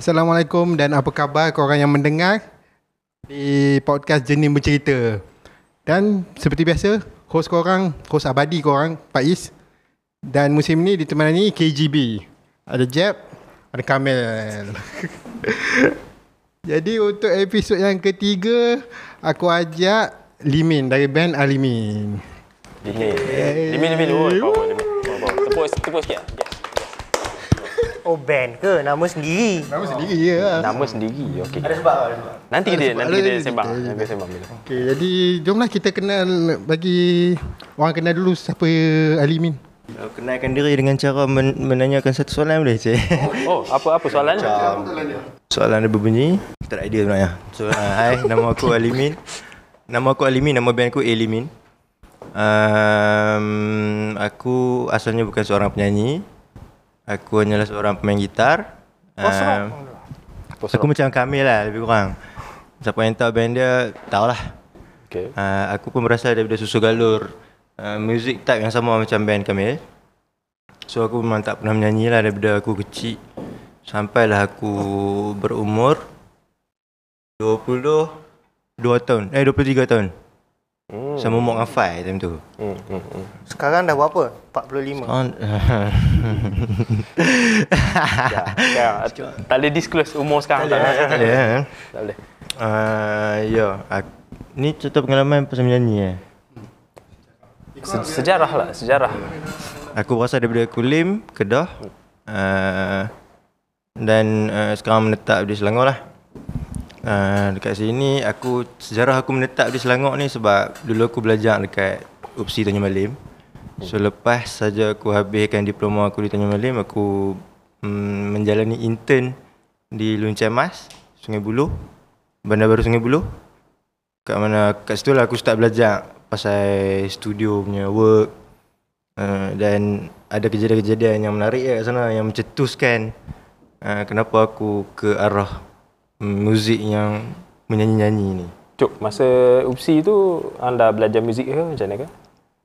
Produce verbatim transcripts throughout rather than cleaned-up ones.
Assalamualaikum dan apa khabar korang yang mendengar di podcast Jenin Bercerita. Dan seperti biasa, host korang, host abadi korang, Faiz. Dan musim ni ditemani K G B. Ada Jeb, ada Kamel. Jadi untuk episod yang ketiga, aku ajak Limin dari band Alimin. Limin, Limin, Limin, tepuk, tepuk sikit. Oh, band ke? Nama sendiri? Nama sendiri, ya lah. Nama sendiri, okey. Ada sebab tak? Nanti ada dia, nanti dia sembang. Nanti sembang bila. Okey, jadi jomlah kita kenal, bagi orang kenal dulu siapa Alimin. Kenalkan diri dengan cara men- menanyakan satu soalan boleh, cik? Oh, apa-apa soalan? Soalan dia berbunyi. Tak ada idea sebenarnya. So, uh, hai, nama aku Alimin. Nama aku Alimin, nama band aku Alimin. Um, aku asalnya bukan seorang penyanyi. Aku hanyalah seorang pemain gitar. Um, aku macam Kamil lah, lebih kurang. Siapa yang tahu band dia, tahulah. Okay. Uh, aku pun berasal daripada susu galur. Uh, music type yang sama macam band Kamil. So aku memang tak pernah menyanyi lah daripada aku kecil. Sampailah aku berumur dua puluh dua tahun. Eh, dua puluh tiga tahun. Hmm. Sama umur dengan Fai time tu. Hmm. Hmm. Sekarang dah berapa? empat puluh lima. Sekarang... ya, sekarang tak boleh disclose umur sekarang. Tak boleh. Tak boleh. Tak boleh. Uh, ya. Aku, ni cerita pengalaman pasal menyanyi eh. Se- sejarah lah. Sejarah. Aku berasal daripada Kulim, Kedah. Uh, dan uh, sekarang menetap di Selangor lah. Uh, dekat sini aku sejarah aku menetap di Selangor ni sebab dulu aku belajar dekat U P S I Tanjung Malim. So lepas saja aku habiskan diploma aku di Tanjung Malim, aku um, menjalani intern di Luncai Emas, Sungai Buloh, bandar baru Sungai Buloh. Kat mana kat situ lah aku start belajar pasal studio punya work, uh, dan ada kejadian-kejadian yang menarik kat sana yang mencetuskan uh, kenapa aku ke arah muzik yang menyanyi-nyanyi ni. Cuk, masa U P S I tu anda belajar muzik ke macam mana ke?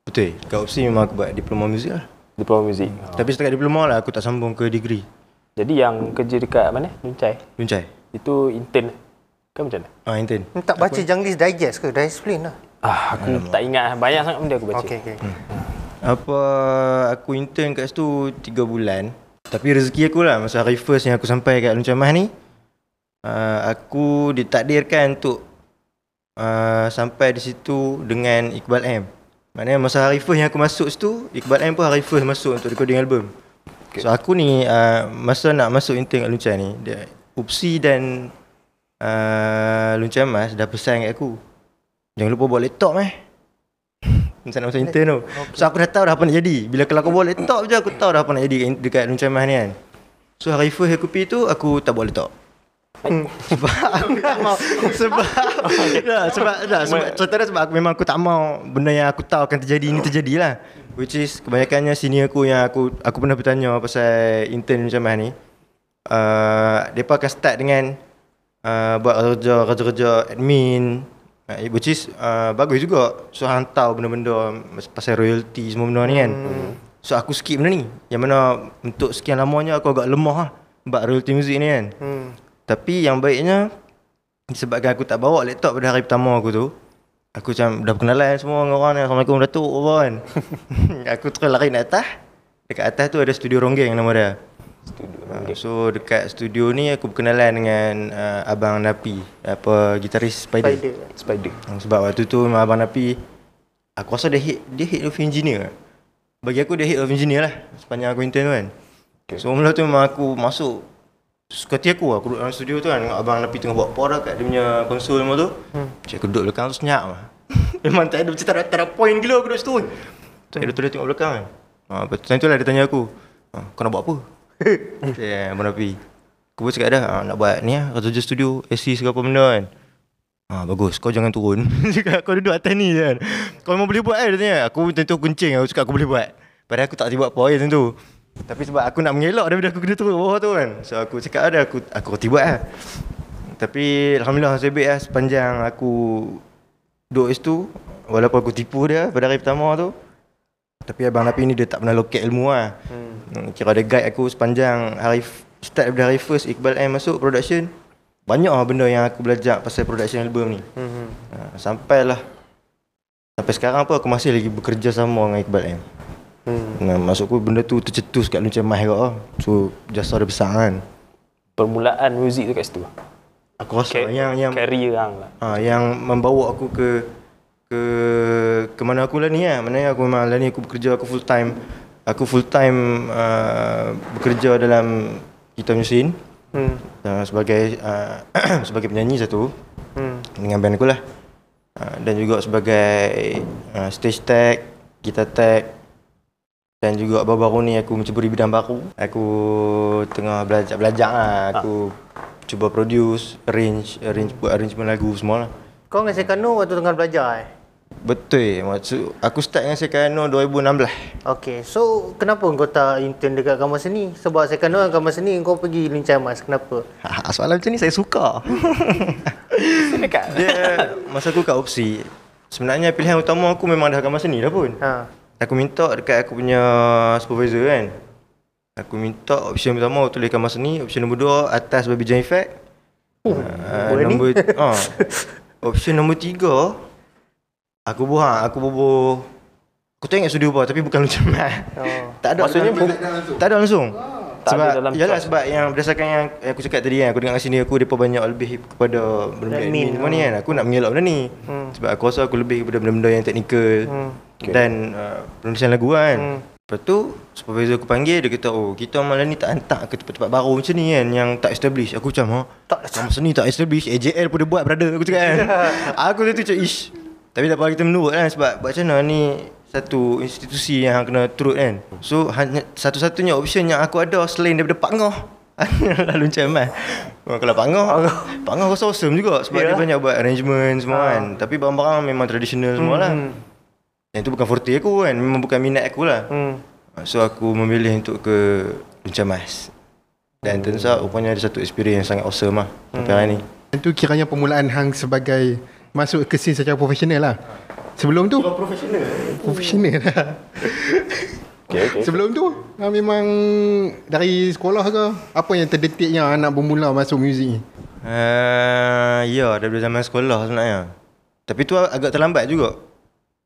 Betul, kat U P S I memang aku buat diploma muzik lah. Diploma muzik. Hmm. Oh. Tapi setakat diploma lah, aku tak sambung ke degree. Jadi yang kerja dekat mana? Luncai? Luncai. Itu intern ke macam mana? Ah, intern. Tak baca aku... Junglist Digest ke? Discipline lah. Ah, aku Alamak. tak ingat. Banyak sangat benda aku baca. Okay, okay. Hmm. Apa, aku intern kat situ tiga bulan. Tapi rezeki aku lah, masa hari first yang aku sampai kat Luncai Mah ni, Uh, aku ditakdirkan untuk uh, sampai di situ dengan Iqbal M. Maknanya masa hari first yang aku masuk situ, Iqbal M pun hari first masuk untuk recording album. Okay. So aku ni uh, masa nak masuk intern kat Luncai ni, dia, U P S I dan uh, Luncai Mas dah pesan kat aku, jangan lupa bawa laptop eh masa nak masuk intern tu. Okay. So aku dah tahu dah apa nak jadi. Bila kalau aku bawa laptop je, aku tahu dah apa nak jadi dekat Luncai Mas ni kan. So hari first aku pergi tu, aku tak bawa laptop. Hmm. Sebab aku tak mau. Sebab dah, sebab dah, sebab contohnya sebab aku, memang aku tak mau benda yang aku tahu akan terjadi ni terjadilah. Which is kebanyakannya senior aku yang aku aku pernah bertanya pasal intern macam mana ni, uh, depa akan start dengan uh, buat kerja, kerja-kerja admin, uh, which is uh, bagus juga. So hantar benda-benda pasal royalty semua benda ni kan. Hmm. So aku skip benda ni. Yang mana untuk sekian lamanya aku agak lemah lah buat royalty music ni kan. Hmm. Tapi yang baiknya, sebabkan aku tak bawa laptop pada hari pertama aku tu, aku macam dah berkenalan semua dengan orang ni, Assalamualaikum Datuk kan. Aku terus lari naik atas. Dekat atas tu ada studio ronggeng nama dia. Studio ronggeng. Uh, so dekat studio ni aku berkenalan dengan uh, Abang Nafi, apa gitaris Spider. Spider. Spider. Uh, sebab waktu tu memang Abang Nafi, aku rasa dia hit, dia hit of engineer. Bagi aku dia hit of engineer lah sepanjang aku intern tu kan. Okay. So mula tu memang aku masuk, sekati aku aku duduk dalam studio tu kan, Abang Nafi tengah buat por kat dia punya konsol semua tu. Hmm. Cik, aku duduk belakang tu senyap lah. Memang tak ada macam tak ada point gila aku duduk situ. Cik, dia tu dia tengok belakang kan. Ha, lepas tu, tu lah dia tanya aku, kau nak buat apa? Cik, Abang Nafi. Aku pun cakap dah, ha, nak buat ni lah, kerja studio, A C segala benda kan. Ha, bagus, kau jangan turun. Kau duduk atas ni je kan. Kau memang boleh buat kan, dia tanya. Aku tentu aku kencing, aku cakap aku boleh buat. Padahal aku tak boleh buat point tentu. Tapi sebab aku nak mengelak daripada aku kena turun bawah tu kan. So aku cakap ada aku aku reti buat lah. Tapi Alhamdulillah nasib baik lah, sepanjang aku duduk situ, walaupun aku tipu dia pada hari pertama tu, tapi Abang Nafi ni dia tak pernah loket ilmu lah. Hmm. Kira dia guide aku sepanjang hari start daripada hari first Iqbal M masuk production, banyak lah benda yang aku belajar pasal production album ni. Mm-hmm. Ha, sampailah sampai sekarang pun aku masih lagi bekerja sama dengan Iqbal M. Mm. Nah, maksud aku benda tu tercetus kat Luncai Emas kot lah. So jasa dia besar kan. Permulaan muzik tu kat situ. Aku rasa Car- yang yang career hang lah. Ha, yang membawa aku ke ke ke mana aku lah ni kan. Mana aku memang lah ni aku bekerja aku full time. Aku full time uh, bekerja dalam kita mesin. Hmm. Sebagai uh, sebagai penyanyi satu hmm. dengan band aku lah, uh, dan juga sebagai uh, stage tech, guitar tech, dan juga baru-baru ni aku menceburi bidang baru. Aku tengah belajar-belajar lah. Aku ha. cuba produce, arrange, arrange buat arrangement lagu semua lah. Kau dengan Sekano waktu tengah belajar eh? Betul, maksud aku start dengan Sekano dua ribu enam belas. Okey, so kenapa kau tak intern dekat kampus seni? Sebab Sekano dengan kampus seni kau pergi Luncai Emas, kenapa? Ha, soalan macam ni saya suka. Dekat dia, masa aku kat U P S I, sebenarnya pilihan utama aku memang dah kampus seni dah pun. Ha. Aku minta dekat aku punya supervisor kan. Aku minta option pertama tulis kampus seni, option nombor dua atas babi jam effect. Oh, uh, nombor ah. Uh, option nombor tiga aku buang, aku boboh. Aku tak ingat studio apa tapi bukan Luncai Emas. Oh. Tak ada. Maksudnya bu- tak ada langsung. Oh. Sebab ada yalah sebab yang berdasarkan yang aku cakap tadi kan, aku dengar sini aku depa banyak lebih kepada benda-benda admin semua ni kan. Aku nak mengelak benda ni. Hmm. Sebab aku rasa aku lebih kepada benda-benda yang teknikal hmm. okay. dan uh, penulisan lagu kan. Hmm. Lepas tu supervisor aku panggil, dia kata, "Oh, kita malam ni tak hantar ke tempat-tempat baru macam ni kan, yang tak establish." Aku macam, "Ha? Tak kampus seni tak establish, A J L pun dia buat brother." Aku cakap kan. Aku tu cakap, "Ish." Tapi tak apa kita menurut kan, sebab buat macam mana ni satu institusi yang kena turut kan. So hanya satu-satunya option yang aku ada selain daripada Pak Ngoh adalah Luncai Emas. Kalau Pak Ngoh, Pak Ngoh rasa awesome juga sebab yeah. dia banyak buat arrangement semua ha. kan. Tapi barang-barang memang tradisional semua hmm. lah. Yang tu bukan forte aku kan, memang bukan minat aku lah. Hmm. So aku memilih untuk ke Luncai Emas. Dan hmm. tentu rupanya ada satu experience yang sangat awesome lah hmm. sampai hari ni. Itu kiranya permulaan hang sebagai masuk ke scene secara profesional lah. Sebelum tu profesional profesional lah. Okay, okay. Sebelum tu memang dari sekolah ke apa yang terdetiknya anak bermula masuk muzik ni? Uh, ya, daripada zaman sekolah sebenarnya. Tapi tu agak terlambat juga.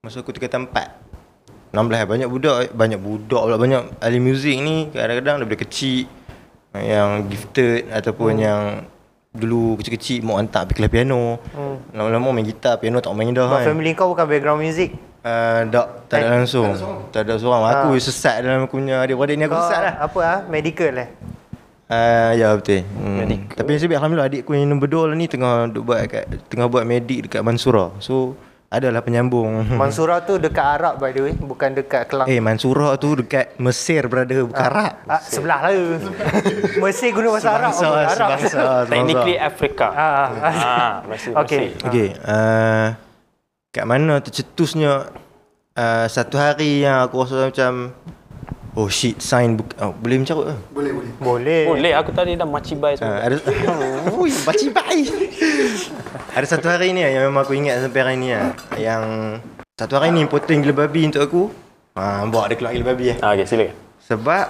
Masa aku tingkatan empat, enam belas banyak budak banyak budak pula banyak ahli muzik ni kadang-kadang daripada kecil yang gifted ataupun hmm. yang dulu kecil-kecil mau hantar pergi kelas piano. Hmm. Lama-lama main gitar, piano tak main dah kan. Family kau bukan background music? Uh, tak, tak ada langsung. Tak ada seorang. Ha. Aku sesat dalam aku punya adik-adik ni, aku oh, sesat lah. Apa ah? Medical lah? Uh, ya betul. Hmm. Tapi nasib alhamdulillah adik aku yang nombor dua ni tengah duk buat kat, tengah buat medik dekat Mansurah. So adalah penyambung. Mansurah tu dekat Arab by the way, bukan dekat Kelang. Eh, Mansurah tu dekat Mesir brother, bukan ah, Arab. Ah, sebelah lah. Mesir guna bahasa Arab. Arab. Technically Afrika. Ha. Ah, ah. ah, Okey. Okey. Uh, kat mana tercetusnya uh, satu hari yang aku rasa macam oh shit sign book. Oh, boleh mencarut ke? Boleh boleh. Boleh. Boleh aku tadi dah macibai semua. Uh, ada oi macibai. Ada satu hari ni yang memang aku ingat sampai hari ni lah. Yang satu hari ni important gila babi untuk aku. Ha, buat dia keluar gila babi eh. Ah, okey silakan. Sebab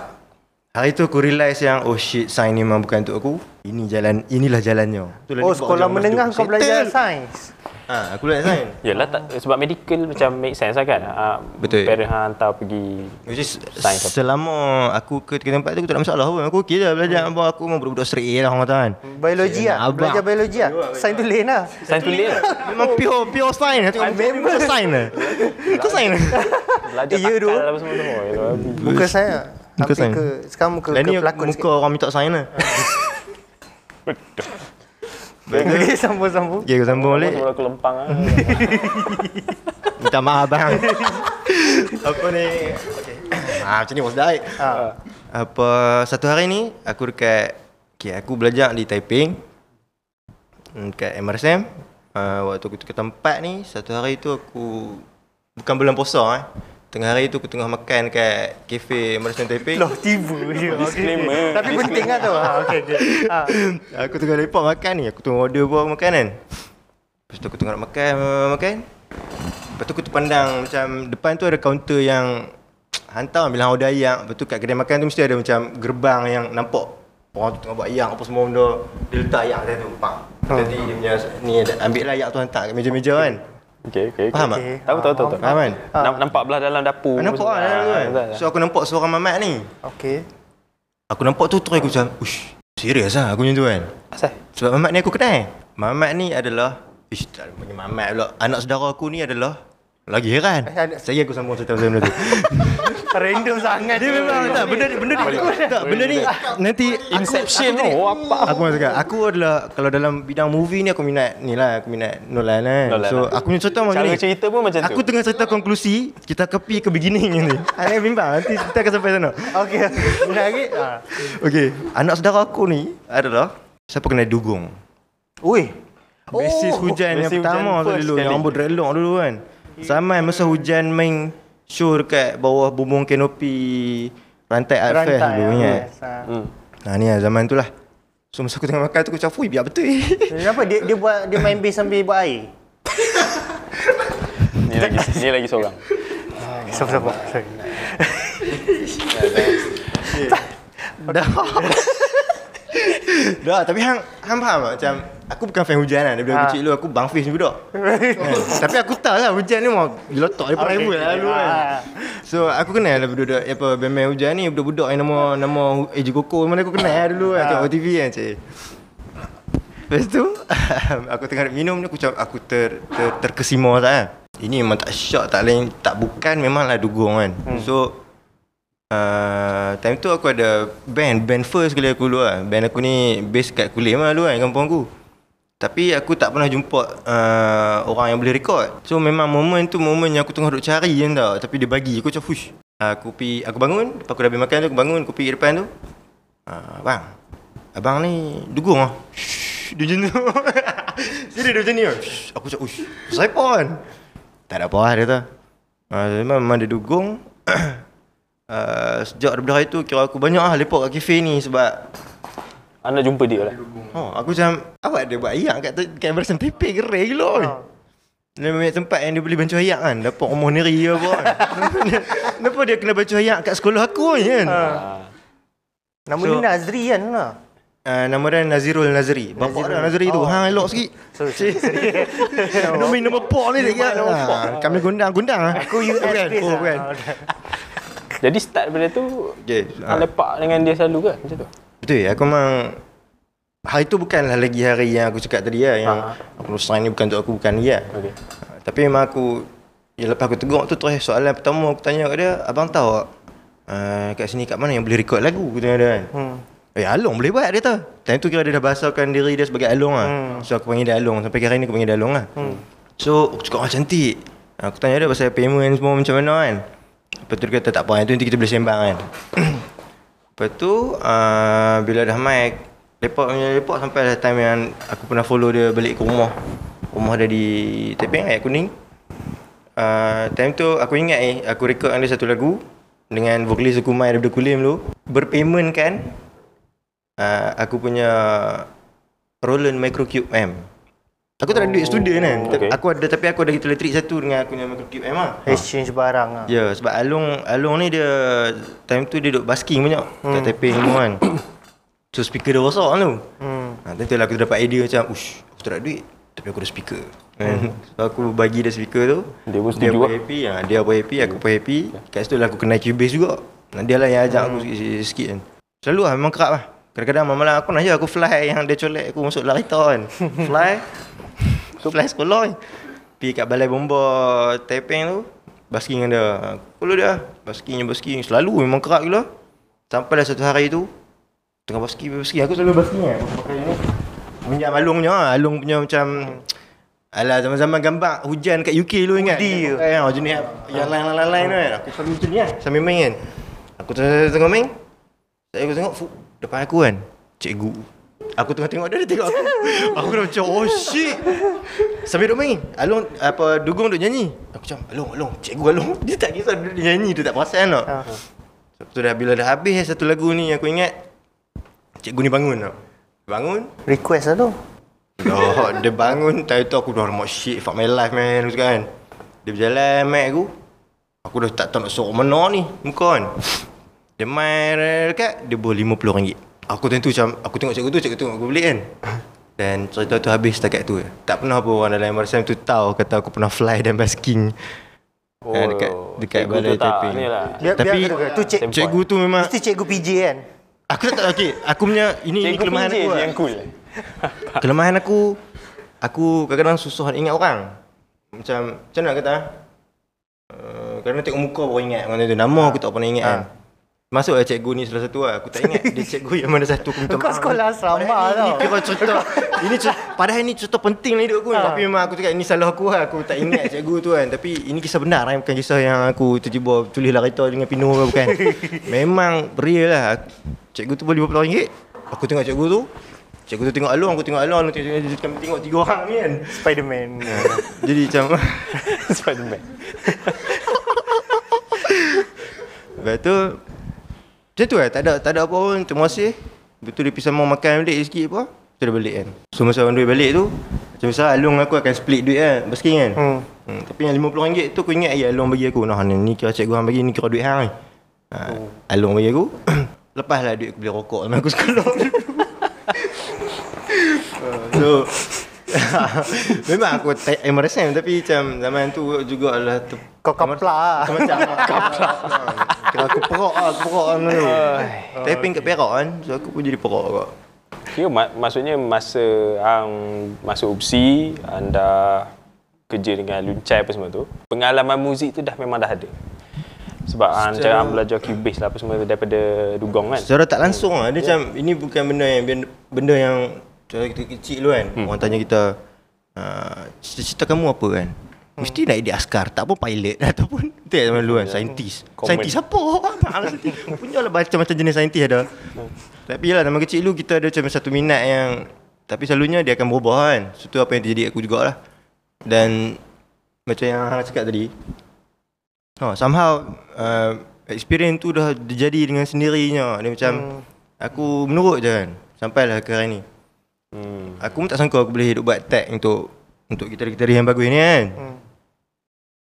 hari tu aku realise yang oh shit sains ni memang bukan untuk aku. Ini jalan inilah jalannya. Itulah oh sekolah menengah kau belajar sains. Ha, aku belajar sains. Yalah tak, sebab medical macam make sense lah kan. Ha, betul. Parent hantar pergi sains. Selama aku ke tempat tu aku tak ada masalah pun. Aku okey je belajar hmm. abang aku memang budak-budak straight lah orang kata kan. Biologi ah. Lah. Belajar biologi ah. Sains tu lain lah. Sains tu lain. Memang pure pure sains. Tengok memang sains lah. Itu sains. Belajar takal apa semua-semua. Bukan saya. Muka sains. Sekarang muka, muka pelakon muka sikit. Muka orang minta sains lah. Betul. Okey, sambung-sambung. Okey, sambung balik. Mula kelempang ah. Minta maaf abang. Apa ni? Okey. Ah, macam ni bos daik. Ah. Apa satu hari ni aku dekat okey, aku belajar di Taiping. Dekat M R S M. Uh, waktu aku ke tempat ni, satu hari tu aku bukan bulan puasa eh. Tengah hari tu aku tengah makan kat kafe M R S M Taiping. Loh, tiba je. Disclaimer. Tapi penting lah tu. Ha, okay, okay. Ha. Aku tengah lepak makan ni. Aku tengah order buah makan kan. Lepas tu aku tengah nak makan, makan. Lepas tu aku terpandang macam depan tu ada kaunter yang hantar bila hang order ayak. Lepas tu kat kedai makan tu mesti ada macam gerbang yang nampak Orang tu tengah buat ayak apa semua benda. Dia letak ayak atas tu, pang. Jadi dia punya ni ambil lah ayak tu hantar kat meja-meja kan. Okey okey. Faham tak? Tahu tahu tahu. Faham kan? Nampak belah dalam dapur. Nampak lah dalam kan. So aku nampak seorang mamat ni. Okey. Aku nampak tu terus aku macam, "Ush, serius ah aku macam tu kan." Asal? Sebab mamat ni aku kenal. Mamat ni adalah ish, tak punya mamat pula. Anak saudara aku ni adalah lagi heran. Saya aku sambung cerita pasal benda tu. Random sangat. Dia memang tak benda benda ni tak benda ni nanti inception tu apa. Aku nak cakap aku adalah kalau dalam bidang movie ni aku minat ni lah, aku minat Nolan lah. So aku punya cerita macam ni. Cara cerita pun macam tu. Aku tengah cerita konklusi, kita kepi ke beginning ni. Aku bimbang nanti kita akan sampai sana. Okey. Lagi ah. Okey, anak saudara aku ni adalah siapa kena dugong. Ui. Basis hujan yang pertama dulu yang rambut relong dulu kan. Sama masa hujan main show dekat bawah bumbung kanopi Rantai Art Fair dulu ni. Ha ni lah zaman tu lah. So masa aku tengah makan tu aku macam, "Fui, biar betul eh." Kenapa dia dia buat dia main bass sambil buat air? Ni lagi ni lagi seorang. Siapa-siapa? Sorry. Dah. Dah tapi hang hang faham macam aku bukan fan hujan lah. Daripada ha. Kecil dulu aku bang fish ni budak. Tapi aku tahu lah hujan ni mau dilotok daripada rival lah dulu kan. So aku kenal lah budak-budak apa band-band hujan ni, budak-budak yang nama nama A J Koko mana aku kenal lah dulu kan. Tengok T V kan cik. Lepas tu aku tengah minum ni aku macam aku ter, ter, terkesima tak kan. Ini memang tak shock tak lain tak bukan memang lah dugong kan. Hmm. So Uh, time tu aku ada band, band first kali aku dulu lah. Band aku ni base kat Kulim lah dulu kan, kampung aku. Tapi aku tak pernah jumpa uh, orang yang boleh record. So memang momen tu momen yang aku tengah duk cari kan tau. Tapi dia bagi, aku macam fush. uh, Aku pergi, aku bangun, lepas aku dah habis makan tu aku bangun, aku pergi depan tu. uh, Abang, abang ni dugong lah. Shhh, dia macam tu. Jadi dia macam ni lah. Shhh, aku macam ush, saya pun tak ada apa lah dia tu. uh, Memang ada dugong. Uh, sejak daripada hari tu kira aku banyak lah lepak kat kafe ni sebab anda jumpa dia lah. Oh, aku macam awak ada buat ayak kat kat Barisan Taiping gerai gila. Ha. Dia banyak tempat yang dia boleh bancuh ayak kan, dapat honorary ke apa. Kenapa dia kena bancuh ayak kat sekolah aku kan? Ha. Nama so, dia Nazri kan sana. Uh, nama dia Nazirul Nazri. Bapak dia Nazri tu. Oh. Hang elok sikit. Sorry. Nombor nombor port ni lagi. Kami gundang-gundang. Aku U S base. Oh kan. Jadi start daripada tu, okay, uh, lepak dengan dia selalu ke macam tu? Betul, aku memang hari tu bukanlah lagi hari yang aku cakap tadi lah yang uh -huh. aku serang ni bukan untuk aku, bukan dia okay. uh, Tapi memang aku, ya, lepas aku tegur tu terus soalan pertama aku tanya kat dia, "Abang tahu tak uh, kat sini kat mana yang boleh record lagu?" Aku tanya dia kan. hmm. Eh, Along boleh buat dia tahu. Time tu kira dia dah bahasakan diri dia sebagai Along lah. hmm. So aku panggil dia Along, sampai hari ni aku panggil dia Along lah. hmm. So aku cakap, "Oh, cantik." Aku tanya dia pasal payment semua macam mana kan. Lepas tu dia kata tak apa, itu nanti kita boleh sembang kan. Lepas tu uh, bila dah mic lepak punya lepak sampai dah time yang aku pernah follow dia balik ke rumah. Rumah dia di Taiping, ayat kuning. uh, Time tu aku ingat eh aku record ada satu lagu dengan vokalis aku main daripada Kulim dulu. Berpayment kan uh, aku punya Roland Microcube M. Aku tak ada duit student kan. Okay. Aku ada tapi aku ada gitu elektrik satu dengan aku punya microcube M lah. Exchange barang ah. Ya, yeah, sebab Along Along ni dia time tu dia duk basking banyak hmm. kat Taiping semua kan. So speaker dia rosak kan tu. Hmm. Ha, tentulah aku dapat idea macam, "Ush, aku tak ada duit tapi aku ada speaker." Hmm. So aku bagi dia speaker tu. Dia pun setuju. Dia happy, ha, dia pun happy, aku pun happy. Kat situ lah aku kenal Cubase juga. Nah, dia lah yang ajak hmm. aku sikit-sikit kan. Selalu lah memang kerap lah. Kadang-kadang malam-malam aku nak je aku fly yang dia colek aku masuk larita kan. Fly. Aku fly sekolah ni. Pergi kat balai bomba Taiping tu. Basking dengan dia. Kalau dia basking, basking. Selalu memang kerak gila. Sampai dah satu hari tu tengah basking, basking. Aku selalu basking kan. Pakai ni minyak Alung punya. Alung punya macam ala zaman-zaman gambar hujan kat U K dulu ingat. Dia pakai yang jenis yang lain-lain tu kan. Aku sambil macam ni lah. Sambil main kan. Aku tengah main. Saya aku tengok depan aku kan. Cikgu. Aku tengah tengok dia, dia tengok aku. Aku dah macam, "Oh shit." Sambil duk main, Along apa dugong duk nyanyi. Aku macam, "Along, Along, cikgu Along." Dia tak kisah dia nyanyi, dia tak perasan tau. Ha. So, dah bila dah habis satu lagu ni aku ingat cikgu ni bangun tau. Bangun, request lah tu. Dah dia bangun, time tu aku dah remote shit, fuck my life man aku cakap kan. Dia berjalan mic aku. Aku dah tak tahu nak suruh mana ni, muka kan. Dia main dekat dia boleh lima puluh ringgit. Aku tentu macam, aku tengok cikgu tu, cikgu tengok aku balik kan. Dan cerita tu habis setakat tu. Tak pernah pun orang dalam M R S M tu tahu kata aku pernah fly dan basking. Oh, ha, dekat dekat balai Taiping. Tapi tu cik, cikgu tu memang mesti cikgu P J kan. Aku tak tahu okey. Aku punya ini, ini kelemahan P J aku. Yang cool. Kelemahan aku aku kadang-kadang susah nak ingat orang. Macam macam mana kata? Uh, kerana tengok muka baru ingat orang tu. Nama aku tak pernah ingat ha. kan. Masuklah cikgu ni salah satu lah. Aku tak ingat dia cikgu yang mana satu. Aku minta maaf. Kau sekolah asrama tau. Ini kira cerita. Ini cerita, padahal ini cerita penting dalam hidup aku ha. Tapi memang aku cakap ini salah aku lah. Aku tak ingat cikgu tu kan. Tapi ini kisah benar kan. Bukan kisah yang aku tiba-tiba tulislah kereta dengan pino ke, bukan. Memang real lah. Cikgu tu boleh lima puluh ringgit. Aku tengok cikgu tu, cikgu tu tengok Alung, aku tengok Alung. Tengok, tengok, tengok tiga orang ni kan, Spiderman. Jadi macam Spiderman. Lepas tu macam tu lah, tak ada, tak ada apa pun, terima kasih. Lepas tu dia pergi sama makan balik sikit apa, lepas dia balik kan. So masa orang duit balik tu, macam misalnya Alung aku akan split duit kan, basking kan. hmm. Hmm, Tapi yang lima puluh ringgit tu aku ingat ya Alung bagi aku. Nah ni kira cikgu hang bagi, ni kira duit hang ni. ha, oh. Alung bagi aku. Lepas lah duit aku beli rokok sama aku sekolah. So memang aku M R S M tapi macam zaman tu juga lah tu. Kau kapla macam kapla. Kira aku perok ah, aku perok kan dulu. Taiping kat Perak kan. So aku pun jadi perok agak. Kira mak, maksudnya masa hang masuk U P S I, anda kerja dengan Luncai apa semua tu, pengalaman muzik tu dah memang dah ada. Sebab secara, macam belajar Cubase lah apa semua daripada Dugong kan. Secara tak langsung lah. Dia yeah. macam ini bukan benda yang benda yang cara kita kecil tu kan. hmm. Orang tanya kita, cita-cita kamu apa kan? hmm. Mesti nak jadi askar, tak pun pilot ataupun tak sama dulu kan, saintis. Saintis apa? Punya lah macam-macam jenis saintis ada. Tapi lah nama kecil dulu kita ada macam satu minat yang, tapi selalunya dia akan berubah kan. So tu apa yang terjadi aku jugalah. Dan macam yang hang cakap tadi, oh, somehow uh, experience tu dah jadi dengan sendirinya. Dia macam hmm. aku menurut je kan, sampailah ke hari ni. Hmm. Aku pun tak sangka aku boleh hidup buat tag untuk untuk gitaris-gitaris yang bagus ni kan. Hmm.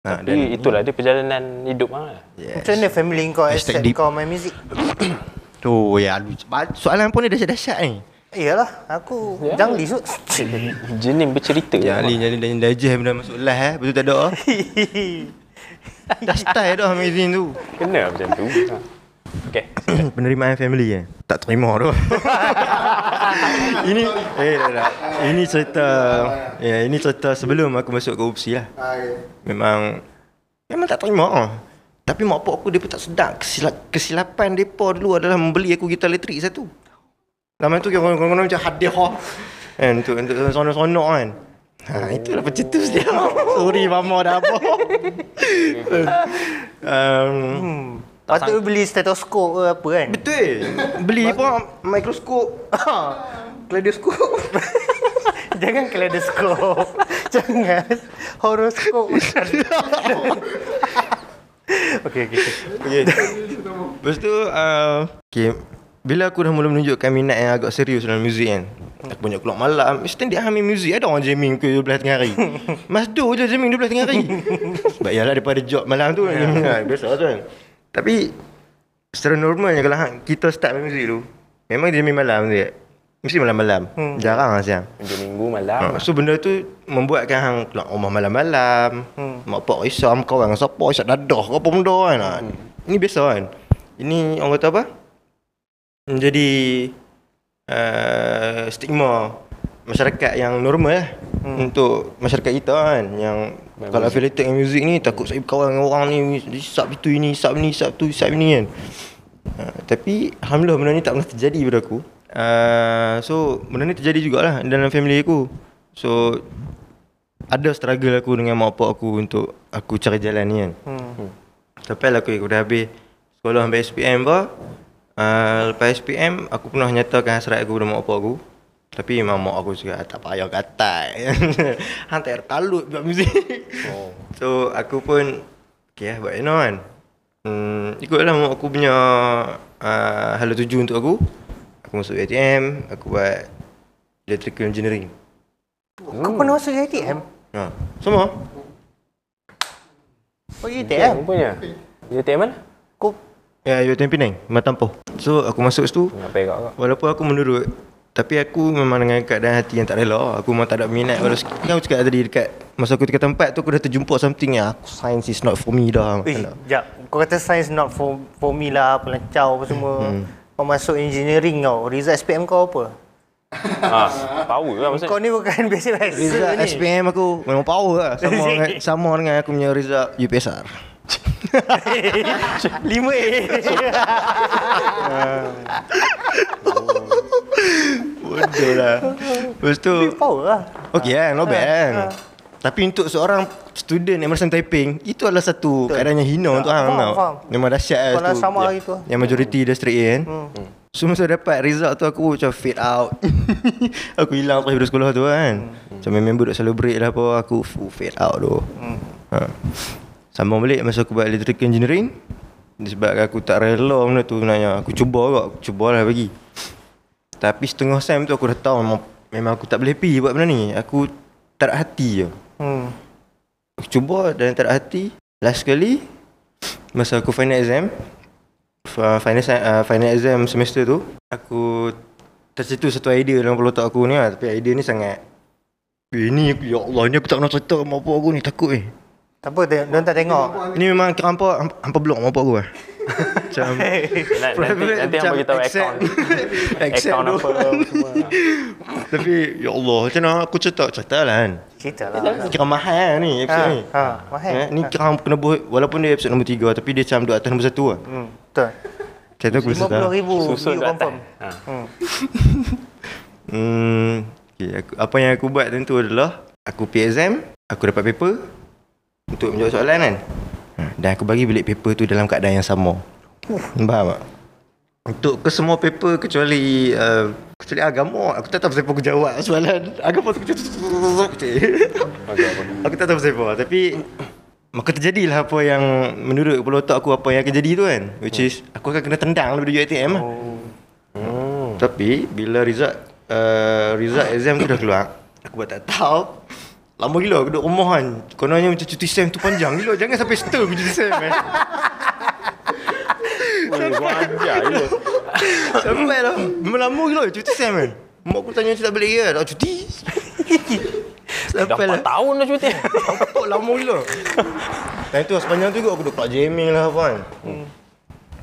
Ha, tapi dan itulah dia perjalanan hidup lah. Yes. Macam mana family kau accept kau main muzik? Tu ya, soalan pun ni dahsyat-dahsyat ni. Iyalah, aku yeah. jangli so. Jenin bercerita. Jangli jadi dan dajah benda masuk live eh, betul tak ada ah. Dah style dah magazine tu. Kena macam tu. Okey. Penerimaan family eh. Tak terima tu. Ini eh dah, dah. Ini cerita ya, ini cerita sebelum aku masuk ke U P S I lah. Memang memang tak terima. Tapi mak pak aku depa tak sedar kesilapan depa dulu adalah membeli aku gitar elektrik satu. Lama tu orang-orang macam hadiah kan untuk untuk sonok-sonok kan. Ha, itulah pencetus dia. Sorry mama dah apa. um, hmm. Patut beli stetoskop ke apa kan? Betul. Beli pun mikroskop. Kaleidoskop. Jangan kaleidoskop. Jangan horoskop. Okey okey. Okey. Lepas tu uh, okay. Bila aku dah mula menunjukkan minat yang agak serius dalam muzik kan. Aku banyak keluar malam. Mesti dia ambil muzik. Ada orang jamming ke dua belas tengah hari. Mas Do je jamming dua belas tengah hari. Sebab ialah daripada job malam tu. Kan, biasa tu kan. Tapi secara normalnya kalau kita start main muzik dulu, memang jamming malam dia. Mesti malam-malam. Hmm. Jarang lah siang. Minggu minggu malam. Ha, so benda tu membuatkan hang keluar rumah malam-malam. Hmm. Mak pak risau kau orang siapa isyak dadah ke apa benda kan. Hmm. Ini biasa kan. Ini orang kata apa? Menjadi uh, stigma masyarakat yang normal lah. hmm. Untuk masyarakat kita kan, yang memang kalau affiliated dengan muzik ni takut saya berkawan dengan orang ni, hisap itu ini, hisap ni, hisap tu, hisap ni kan. uh, Tapi alhamdulillah benda ni tak pernah terjadi pada aku. uh, So benda ni terjadi jugalah dalam family aku. So ada struggle aku dengan mak pak aku untuk aku cari jalan ni kan. hmm. Sampai lah aku, aku dah habis sekolah sampai S P M apa. Uh, lepas S P M, aku pernah nyatakan hasrat aku pada mak bapak aku. Tapi memang mak aku cakap, tak payah katai. Hang tak kalut buat muzik. Oh. So, aku pun, okay lah, buat you know kan. Hmm, ikutlah mak aku punya uh, hala tuju untuk aku. Aku masuk A T M, aku buat electrical engineering. Kau hmm. pernah masuk A T M? Ha, semua. Oh, A T M? Punya. A T M mana? Kau Ya, yeah, U T M Penang, Matampoh. So aku masuk situ. Walaupun aku menurut, tapi aku memang dengan keadaan hati yang tak rela. Aku memang tak ada minat. Kalau kau cakap tadi dekat masa aku dekat tempat tu, aku dah terjumpa something yang aku, science is not for me dah. Eh, sekejap. Kau kata science not for, for me lah, pelancau apa semua. Hmm. Kau masuk engineering kau, result S P M kau apa? Ah, power lah maksudnya. Kau ni bukan biasa-biasa ni. Result S P M aku memang power lah. Sama, dengan, sama dengan aku punya result U P S R. Lima A. Bodoh lah. Lepas tu power lah. Okay kan, not bad kan. Tapi untuk seorang student M R S M Taiping, itu adalah satu keadaan yang hina untuk hang tau. Memang dahsyat lah tu. Yang majoriti dia straight A kan. So masa dapat result tu aku macam fade out. Aku hilang daripada sekolah tu kan. Macam member duk celebrate lah apa, aku fade out tu. Sambung balik masa aku buat electrical engineering. Sebab aku tak rela benda tu sebenarnya. Aku cuba kot, aku cubalah bagi. Tapi setengah sem tu aku dah tahu memang, memang aku tak boleh happy buat benda ni. Aku tarik hati je. Hmm. Aku cuba dan tarik hati. Last kali masa aku final exam, final, uh, final exam semester tu, aku tercetus satu idea dalam kepala otak aku ni lah. Tapi idea ni sangat, ini ya Allah, ni aku tak nak cerita apa aku ni, takut eh. Tak apa, diorang tak tengok. Ini memang hampa, hampa blok mampu aku lah. Macam nanti, nanti hampa kita account account apa semua. Tapi ya Allah, macam mana aku cetak? Cetak lah kan. Cetak lah. Kira mahal lah ni episode ni. Ha, mahal. Ni kira hampa kena buat, walaupun dia episode nombor tiga, tapi dia macam duduk atas nombor satu lah. Betul. Macam tu aku cetak. lima puluh ribu view confirm. Apa yang aku buat tentu adalah, aku pergi exam, aku dapat paper untuk menjawab soalan kan. Dan aku bagi bilik paper tu dalam keadaan yang sama. uh. Faham tak? Untuk ke semua paper kecuali uh, kecuali agama. Aku tak tahu siapa aku jawab soalan agama tu. Aku tak tahu siapa. Tapi maka terjadilah apa yang menurut kepala otak aku, apa yang akan jadi tu kan, which is aku akan kena tendang daripada U I T M lah. oh. Oh. Tapi bila result uh, result exam tu dah keluar, aku buat tak tahu. Lama gila aku duduk rumah kan. Kononnya macam cuti sem tu panjang gila. Jangan sampai settle cuti sem kan. Wajar gila. Sampai lah. Lama gila cuti sem kan. Mak aku tanya macam tak balik gila. Dah cuti. Sampai lah. Dah empat tahun dah cuti. Sampai lama gila. Dan tu sepanjang tu aku duduk kat jamming lah apa kan. Hmm.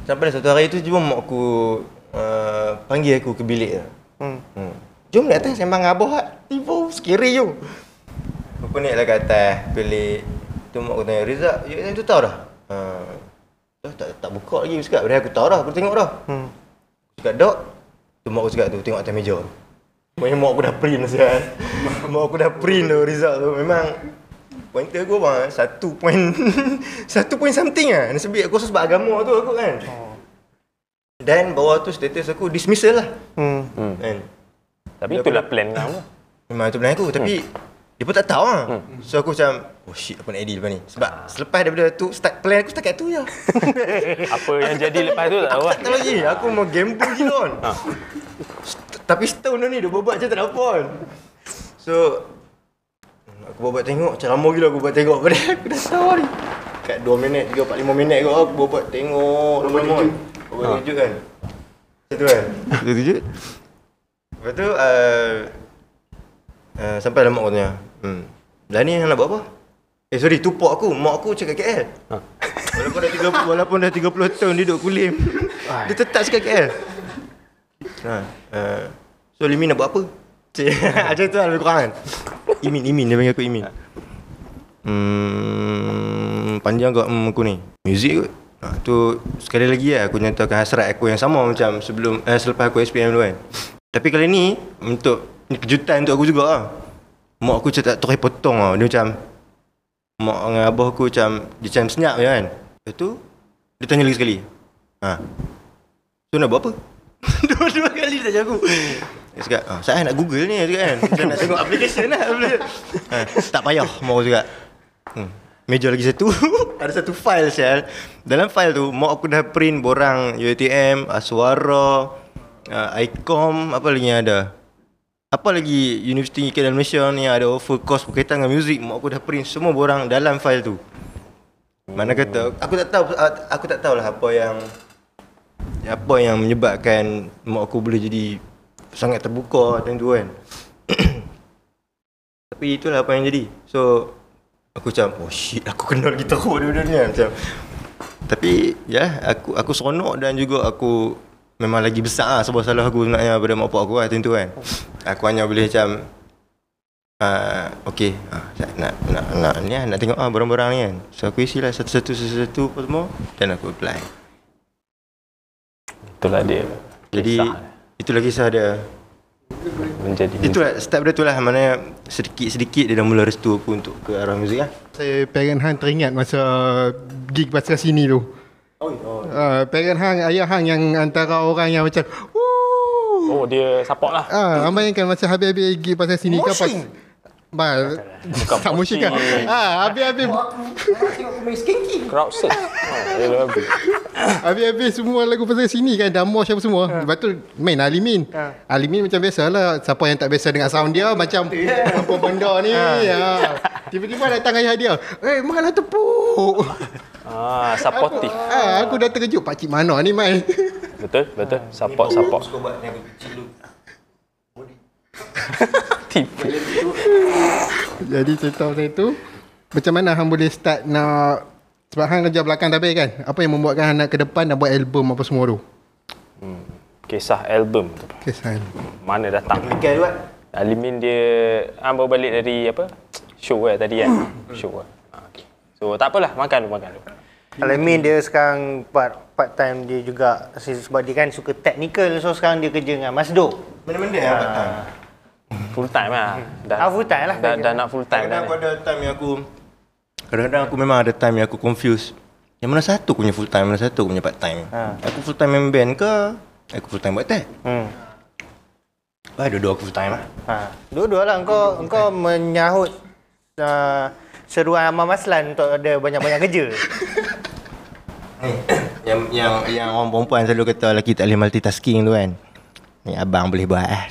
Sampai satu hari tu cuba mak aku uh, panggil aku ke bilik lah. Hmm. Hmm. Jom nak tanya sembang abah lah. Tiba sekiri je. Aku naiklah ke atas bilik tu, mak aku tanya, Rizal, U S M tu tahu dah? Haa, tak, tak, tak buka lagi, aku cakap, aku tahu dah, aku tengok dah. Hmm. Aku cakap, dok, tu mak aku cakap tu, tengok atas meja tu. Maksudnya mak aku dah print tu sihat. Mak aku dah print tu, Rizal tu, memang pointer aku bang, satu point, satu point something lah. Nasib aku sebab agama tu aku kan. Oh. Dan bawah tu status aku dismissal lah. Hmm. Hmm. And, tapi itulah plan kamu. Memang itu plan aku, tapi hmm. dia pun tak tahu lah. Hmm. So aku macam, oh shit, apa nak edit lepas ni? Sebab ah. selepas daripada tu, start plan aku setakat tu je. Apa yang jadi lepas tu tak tahu. Aku tak tahu lagi. Aku mau gamble gila kan. Ha. Tapi setahun dah ni, dia buat macam tak ada apa kan. So, aku buat tengok. Macam lama gila aku buat tengok. Aku dah tahu ni. Kat dua minit, tiga, empat, lima minit kot aku buat tengok. Aku buat tujuh kan. Macam tu kan. Aku tujuh. Lepas tu, uh, Uh, sampai lah mak aku tanya, hmm. dah ni nak buat apa? Eh sorry, tupak aku, mak aku cakap K L. ha. Walaupun dah tiga puluh, walaupun dah tiga puluh tahun dia duduk Kulim. Dia tetap cakap K L. ha. uh, So Limin nak buat apa? Macam tu lah lebih kurang kan. Imin, Imin dia panggil aku Imin. hmm, Panjang kot hmm, aku ni muzik kot. ha, Tu sekali lagi lah aku nyatakan hasrat aku yang sama macam sebelum eh, selepas aku S P M tu kan. Tapi kali ni untuk ni kejutan untuk aku juga lah. Mak aku macam tak terus potong lah. Dia macam, mak dengan abah aku macam, dia macam senyap je kan. Lepas tu, dia tanya lagi sekali. Ha. So nak buat apa? Dua-dua kali dia tanya aku. Dia cakap, ah, saya nak Google ni juga kan. Saya nak tengok application lah. ha. Tak payah mak aku juga. Hmm. Meja lagi satu. Ada satu file sial. Dalam file tu, mak aku dah print borang U I T M, Aswara, uh, I C O M, apa lagi yang ada. Apa lagi Universiti Kedai Malaysia ni ada offer course berkaitan dengan muzik. Mak aku dah print semua borang dalam file tu. Mana kata aku tak tahu, aku tak tahulah apa yang apa yang menyebabkan mak aku boleh jadi sangat terbuka macam tu kan. Tapi itulah apa yang jadi. So aku macam, oh shit, aku kenal lagi teruk benda ni kan, macam. Tapi ya, yeah, aku aku seronok dan juga aku memang lagi besar lah sebab salah aku sebenarnya pada mak pak aku lah tentu kan. Aku hanya boleh macam uh, okay, uh, nak, nak, nak, ni, nak tengok ah, barang-barang ni kan. So aku isilah satu-satu, satu-satu apa semua, dan aku apply. Itulah dia. Jadi kisah, itulah kisah dia menjadi. Itulah step dia tu lah, mana sedikit-sedikit dia dah mula restu aku untuk ke arah muzik lah. Saya parent hang teringat masa gig pasal sini tu. Oh, oh. Uh, parent hang, ayah hang yang antara orang yang macam woo! Oh, dia support lah. Ah, uh, abang ingat masa habis-habis gig pasal sini ke pas bah, bukan tak motion kan. Ah, habis-habis crowd set. Habis-habis semua lagu pasal sini kan, dah mosh apa semua. Ha. Lepas tu main Alimin. Ha. Alimin macam biasalah, siapa yang tak biasa dengan sound dia macam apa benda ni. Ha. Tiba-tiba datang ayah dia. Eh, malah tepuk. Ah, supportive. Ah, aku, aku dah terkejut, pak cik mana ni main. Betul, betul. Support, support. Suka buat lagu kecil dulu. Jadi cerita saya tu, macam mana hang boleh start nak, sebab hang kerja belakang tapi kan, apa yang membuatkan hang nak ke depan nak buat album apa semua tu? Hmm. Kisah album tu. Kisah album. Mana datang? Mikir buat. Alimin dia hang baru balik dari apa? Show eh tadi kan. Show ah. Okay. So tak apalah, makan dulu, makan dulu. Alimin dia sekarang part part time dia juga sebab dia kan suka technical, so sekarang dia kerja dengan Mas Do. Benda-benda yang part time. Full time lah. Dah, ah, full time lah. Dah, dah nak full time. Kadang-kadang aku ada time yang aku, kadang-kadang aku memang ada time yang aku confuse, yang mana satu aku punya full time, mana satu aku punya part time. Ha. Aku full time main band ke, aku full time buat tech. Hmm. Bah, dua-dua aku full time lah. Ha. Dua-dua lah. Engkau, engkau menyahut uh, seruan Amar Maslan untuk ada banyak-banyak kerja. Yang yang yang orang perempuan selalu kata lelaki tak boleh multitasking tu kan. Ni abang boleh buat eh.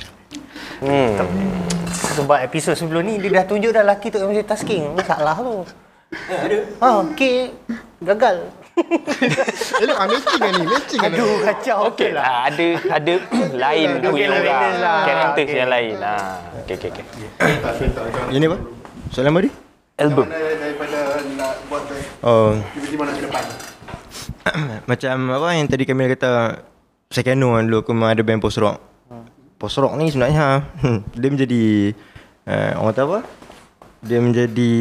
Hmm. Sebab episod sebelum ni dia dah tunjuk dah lelaki tu multitasking. Masalah tu. Eh, ada. Ha, okey. Gagal. Elok ah, matching ni, matching ni. Aduh, kacau. Okey lah. Ada ada lain punya lah. Karakter yang lain. Ha. Okey okey okey. Ini apa? Soalan apa ni? Album. Daripada nak buat tiba-tiba nak ke depan. Macam apa yang tadi Kamel kata, Sekano dulu aku memang ada band post rock. Post rock ni sebenarnya dia menjadi uh, orang kata apa, dia menjadi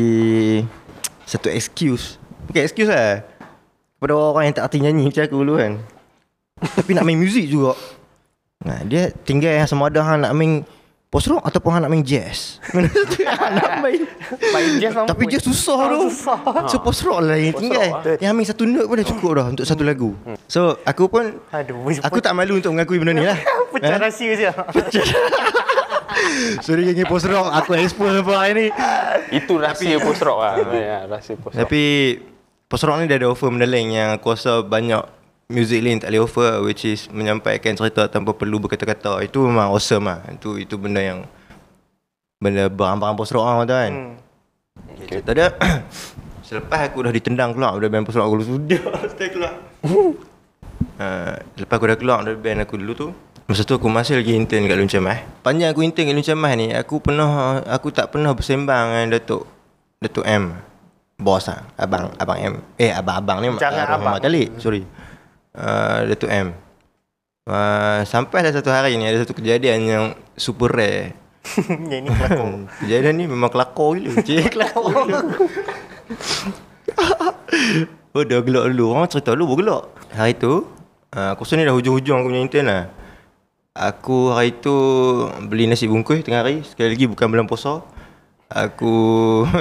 satu excuse, bukan excuse lah, kepada orang yang tak hati nyanyi macam aku dulu kan. Tapi nak main muzik juga. Nah, dia tinggal yang sama ada hang nak main post rock ataupun hang nak main jazz. Nak main, main jazz tapi pun jazz susah tu. So post rock lah yang post tinggal rock, yang main satu note pun dah cukup dah untuk satu lagu. So aku pun, aduh, aku tak malu untuk mengakui benda ni lah. Pecah rahsia je. So dia nyanyi post rock, aku expose apa ni. Itu rahsia post rock lah. Rahsia post rock. Tapi post rock ni dia ada offer benda lain yang aku rasa banyak music lain tak boleh offer, which is menyampaikan cerita tanpa perlu berkata-kata. Itu memang awesome lah. Itu, itu benda yang benda barang-barang post rock orang kata kan. Hmm. Okay. Cerita dia selepas aku dah ditendang keluar dari band post rock aku dulu. Sudah stay keluar. Uh, lepas aku dah keluar dari band aku dulu tu, masa tu aku masih lagi intern kat Luncai Emas. Panjang aku intern kat Luncai Emas ni, aku pernah, aku tak pernah bersembang dengan Datuk Datuk M, bos lah, abang abang M. Eh abang-abang ni jangan abang kali. Sorry. Uh, Datuk M. Uh, sampailah satu hari ni ada satu kejadian yang super rare. Yang ni kelakor. Kejadian ni memang kelakor gila. Cik kelakor. Oh dah gelak dulu. Orang cerita dulu bergelak. Hari tu, uh, aku sini dah hujung-hujung aku punya intern lah. Aku hari tu beli nasi bungkus tengah hari. Sekali lagi bukan bulan puasa. Aku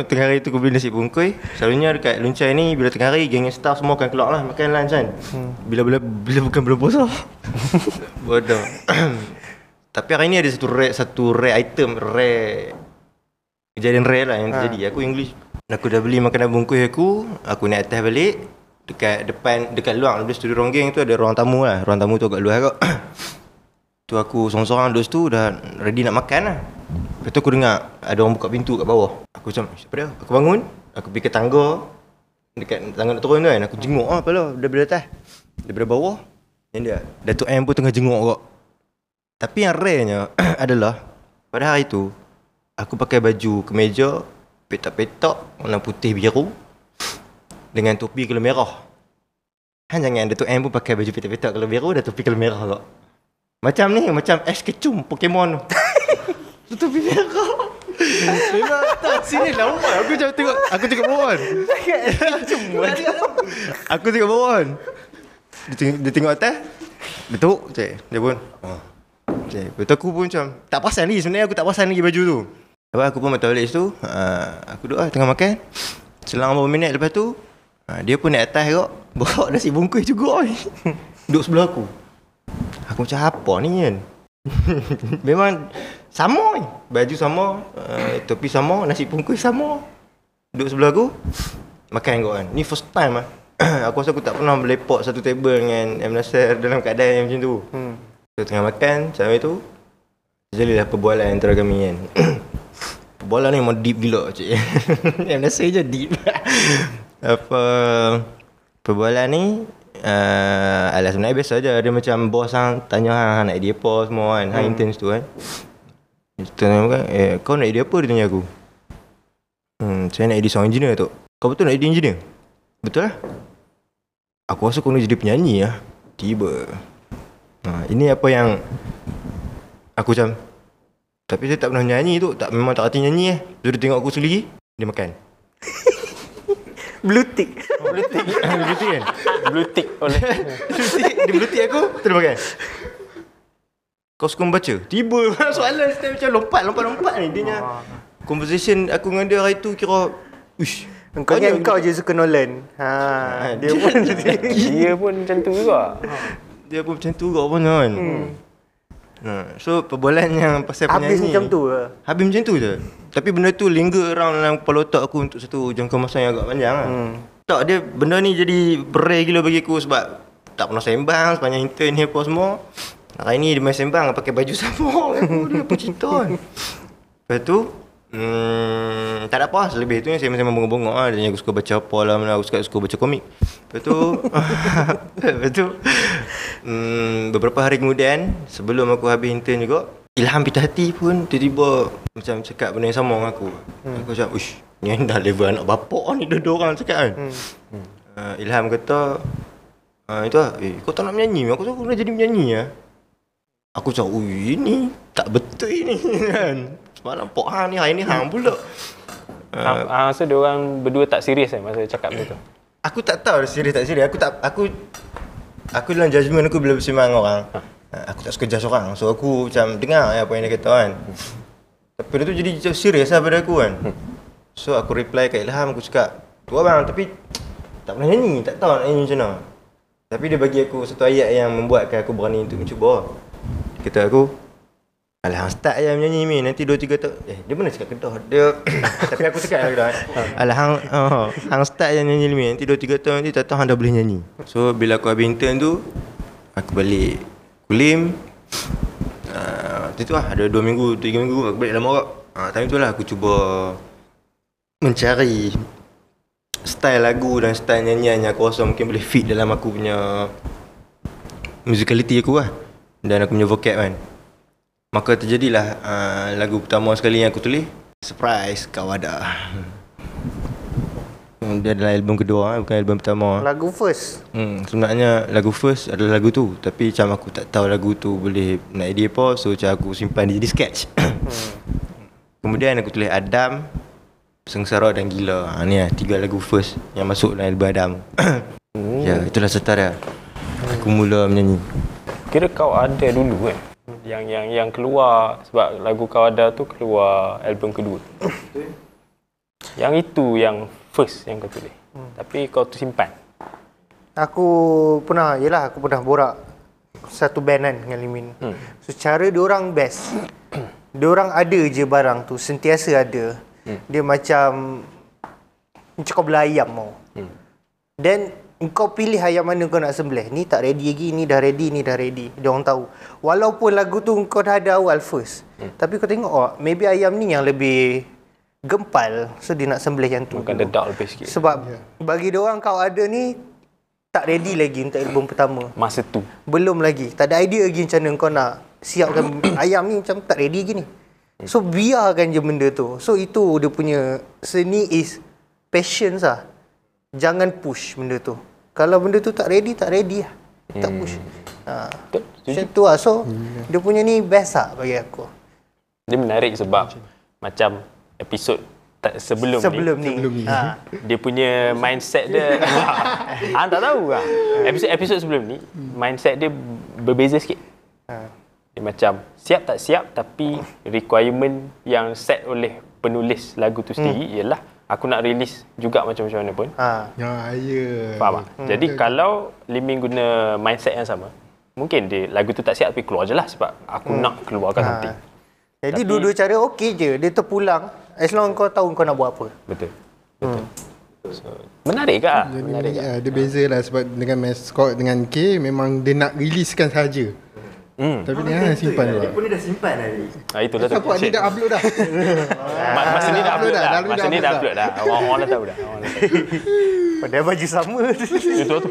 tengah hari tu aku beli nasi bungkus. Selalunya dekat Luncai ni bila tengah hari geng staff semua akan keluar lah makan lunch kan. Bila-bila bila bukan bulan puasa. Bodoh. Tapi hari ni ada satu rare, satu rare item, rare kejadian rare lah yang terjadi. Ha. Aku English. Aku dah beli makanan bungkus aku, aku naik atas balik. Dekat depan, dekat luar dekat studio ronggeng tu ada ruang tamu lah. Ruang tamu tu agak luar kot. Tu aku sorang-sorang duduk situ dah ready nak makan lah. Lepas tu aku dengar ada orang buka pintu kat bawah. Aku macam siapa dia? Aku bangun, aku pergi ke tangga, dekat tangga nak turun tu kan. Aku jenguk lah kepala daripada atas, daripada bawah. Yang dia Datuk M pun tengah jenguk kok. Tapi yang rarenya adalah pada hari tu aku pakai baju kemeja petak-petak warna putih biru dengan topi kelam merah. Han jangan Datuk M pun pakai baju petak-petak kelam biru dan topi kelam merah kok. Macam ni, macam Ash kecum Pokemon tu. Topi merah. Memang tak sini lama. Aku macam tengok, aku tengok bawah. Aku tengok bawah. Dia tengok, dia tengok atas. Betul cik. Dia pun cik. Betul aku pun macam tak perasan lagi. Sebenarnya aku tak perasan lagi baju tu. Lepas aku pun mata balik situ. Aku duduk lah tengah makan. Selang beberapa minit lepas tu dia pun naik atas kok. Berak nasi bungkus juga. Duduk sebelah aku. Aku macam apa ni kan. Memang sama ni. Baju sama, uh, topi sama, nasi bungkus sama. Duduk sebelah aku makan kau kan. Ni first time lah. Aku rasa aku tak pernah berlepak satu table dengan M. Nasir dalam keadaan macam tu. Hmm. So, tengah makan, macam tu jadilah perbualan antara kami kan. Perbualan ni memang deep gila cik. M. Nasir je deep. Apa perbualan ni uh, alah sebenarnya biasa je. Dia macam bos hang tanya hang nak idea apa semua kan. Hang hmm. intense tu kan. Dia tanya kan, eh, kau nak idea apa? Dia tanya aku. Hmm, saya nak idea sound engineer tu. Kau betul nak idea engineer? Betul lah. Aku rasa kau nak jadi penyanyi lah. Tiba ha, ini apa yang aku macam, tapi saya tak pernah nyanyi tu. Tak, memang tak hati nyanyi eh. Lepas dia tengok aku seliri. Dia makan. Blue tick. Oh, blue tick. Blue tick kan? Blue tick. Dia blue tick aku. Terus makan. Kau suka membaca? Tiba soalan saya macam lompat-lompat-lompat ni. Dia oh. Conversation aku dengan dia hari tu kira uish. Engkau ingat kau je suka Nolan. Ha, dia pun dia pun macam tu juga. Dia pun macam tu juga pun kan. Hmm. Nah, so perbualan yang pasal penyanyi habis macam tu ke? Habis macam tu je. Tapi benda tu linger around dalam kepala otak aku untuk satu jangka masa yang agak panjang lah. Hmm. Tak, dia benda ni jadi berai gila bagi aku sebab tak pernah sembang sepanjang intern ni apa semua. Hari ni dia main sembang pakai baju sama. Dia apa cerita kan. Lepas tu Hmm, tak ada apa. Selebih tu yang saya memang bongok-bongok lah. Dia tanya aku suka baca apa lah. Aku suka, suka baca komik. Lepas tu Lepas tu hmm, beberapa hari kemudian sebelum aku habis intern juga, Ilham Pitahati pun tiba-tiba macam cakap benda yang sama dengan aku. hmm. Aku macam, uish, ni dah level anak bapak ni. Dua-dua orang cakap kan. hmm. Hmm. Uh, Ilham kata uh, itu lah, eh, kau tak nak menyanyi? Aku tahu aku nak jadi menyanyi lah. Aku macam, ui, ini tak betul ni kan. Semalam pok hang ni, hari ni hang pula. Ah, uh, so dia orang berdua tak serius eh masa cakap macam tu. Aku tak tahu dia serius tak serius. Aku tak aku aku dalam judgement aku bila bersimbang dengan orang. Ha. Aku tak suka judge orang. So aku macam dengar eh, apa yang dia kata kan. Tapi dia tu jadi serius lah pada aku kan. So aku reply kat Ilham, aku cakap, "Tu abang tapi tak pernah nyanyi, tak tahu nak nyanyi macam mana." Tapi dia bagi aku satu ayat yang membuatkan aku berani untuk mencuba. Kata aku, alah hang start je menyanyi ni, nanti dua tiga tahun. Eh, dia mana cakap Kedah? Dia tapi aku cakap Kedah. Alah hang oh, hang start je menyanyi ni, nanti dua tiga tahun nanti tak tahu hang dah boleh nyanyi. So bila aku habis intern tu, aku balik Kulim. Ah, uh, tu lah ada dua minggu, tiga minggu aku balik dalam Perak. Ah, uh, time tu lah aku cuba mencari style lagu dan style nyanyian yang aku rasa mungkin boleh fit dalam aku punya musicality aku lah. Dan aku punya vocab kan. Maka terjadilah uh, lagu pertama sekali yang aku tulis, Surprise Kau Ada. Dia adalah album kedua, bukan album pertama. Lagu first? Hmm, sebenarnya lagu first adalah lagu tu. Tapi macam aku tak tahu lagu tu boleh nak idea apa. So macam aku simpan dia jadi sketch. hmm. Kemudian aku tulis Adam, Sengsara dan Gila. Ha, ni lah tiga lagu first yang masuk dalam album Adam. oh. Ya, itulah setara aku mula menyanyi. Kira Kau Ada dulu kan? Yang yang yang keluar sebab lagu Kau Ada tu keluar album kedua. Okay. Yang itu yang first yang kau tulis. Hmm. Tapi kau tu simpan. Aku pernah, yalah aku pernah borak satu band kan dengan Limin. Hmm. So cara diorang best. Diorang ada je barang tu, sentiasa ada. Hmm. Dia macam macam kau belah ayam mau. Hmm. Then kau pilih ayam mana kau nak sembelih. Ni tak ready lagi, ni dah ready, ni dah ready. Dia orang tahu. Walaupun lagu tu kau dah ada awal first. Hmm. Tapi kau tengok, oh, maybe ayam ni yang lebih gempal. So dia nak sembelih yang tu. Bukan dedak lebih sikit. Sebab yeah. bagi dia orang Kau Ada ni tak ready lagi untuk album pertama. Masa tu belum lagi, tak ada idea lagi macam mana kau nak siapkan ayam ni, macam tak ready lagi ni. So biarkan je benda tu. So itu dia punya seni is patience lah. Jangan push benda tu. Kalau benda tu tak ready, tak ready lah. Tak push. Ha. Macam tu lah. So dia punya ni best lah bagi aku. Dia menarik sebab macam episod sebelum, sebelum ni, sebelum ni. Ha. Dia punya mindset dia ah, tak tahu lah. Episod, episod sebelum ni mindset dia berbeza sikit. Ha. Dia macam siap tak siap, tapi requirement yang set oleh penulis lagu tu sendiri hmm. ialah aku nak release juga macam-macam mana pun. Ha. Ya, ya. Faham tak? Hmm. Jadi kalau Liming guna mindset yang sama, mungkin dia lagu tu tak siap tapi keluar je lah sebab aku hmm. nak keluarkan ha. Something. Jadi tapi, dua-dua cara okey je. Dia terpulang. As long kau tahu kau nak buat apa. Betul. Betul. Hmm. So, menarik ke? Jadi, menarik ya, dia beza lah sebab dengan Mascot dengan K memang dia nak riliskan sahaja. Hmm. Tapi ah, dia dah simpan dah. Dia pun dah simpan dah. Ah itulah tu. Aku ni dah upload dah. Masa ni dah upload dah. Masa ni dah upload dah. Orang-orang dah tahu dah. Pada baju sama. Itu tu.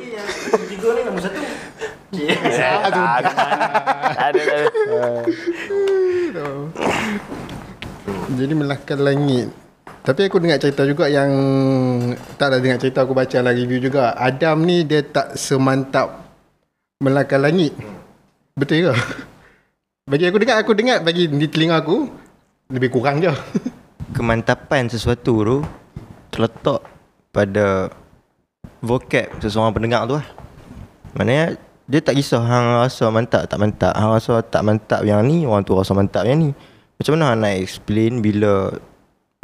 Tiga ni nombor satu. Aduh. Aduh. Jadi Melaka Langit. Tapi aku dengar cerita juga yang tak ada dengar cerita, aku baca lah review juga. Adam ni dia tak semantap Melaka Langit. Betul ke? Bagi aku dengar, aku dengar bagi di telinga aku lebih kurang je. Kemantapan sesuatu tu terletak pada vocab seseorang pendengar tu lah. Maknanya dia tak kisah hang rasa mantap tak mantap, hang rasa tak mantap yang ni, orang tu rasa mantap yang ni. Macam mana nak explain bila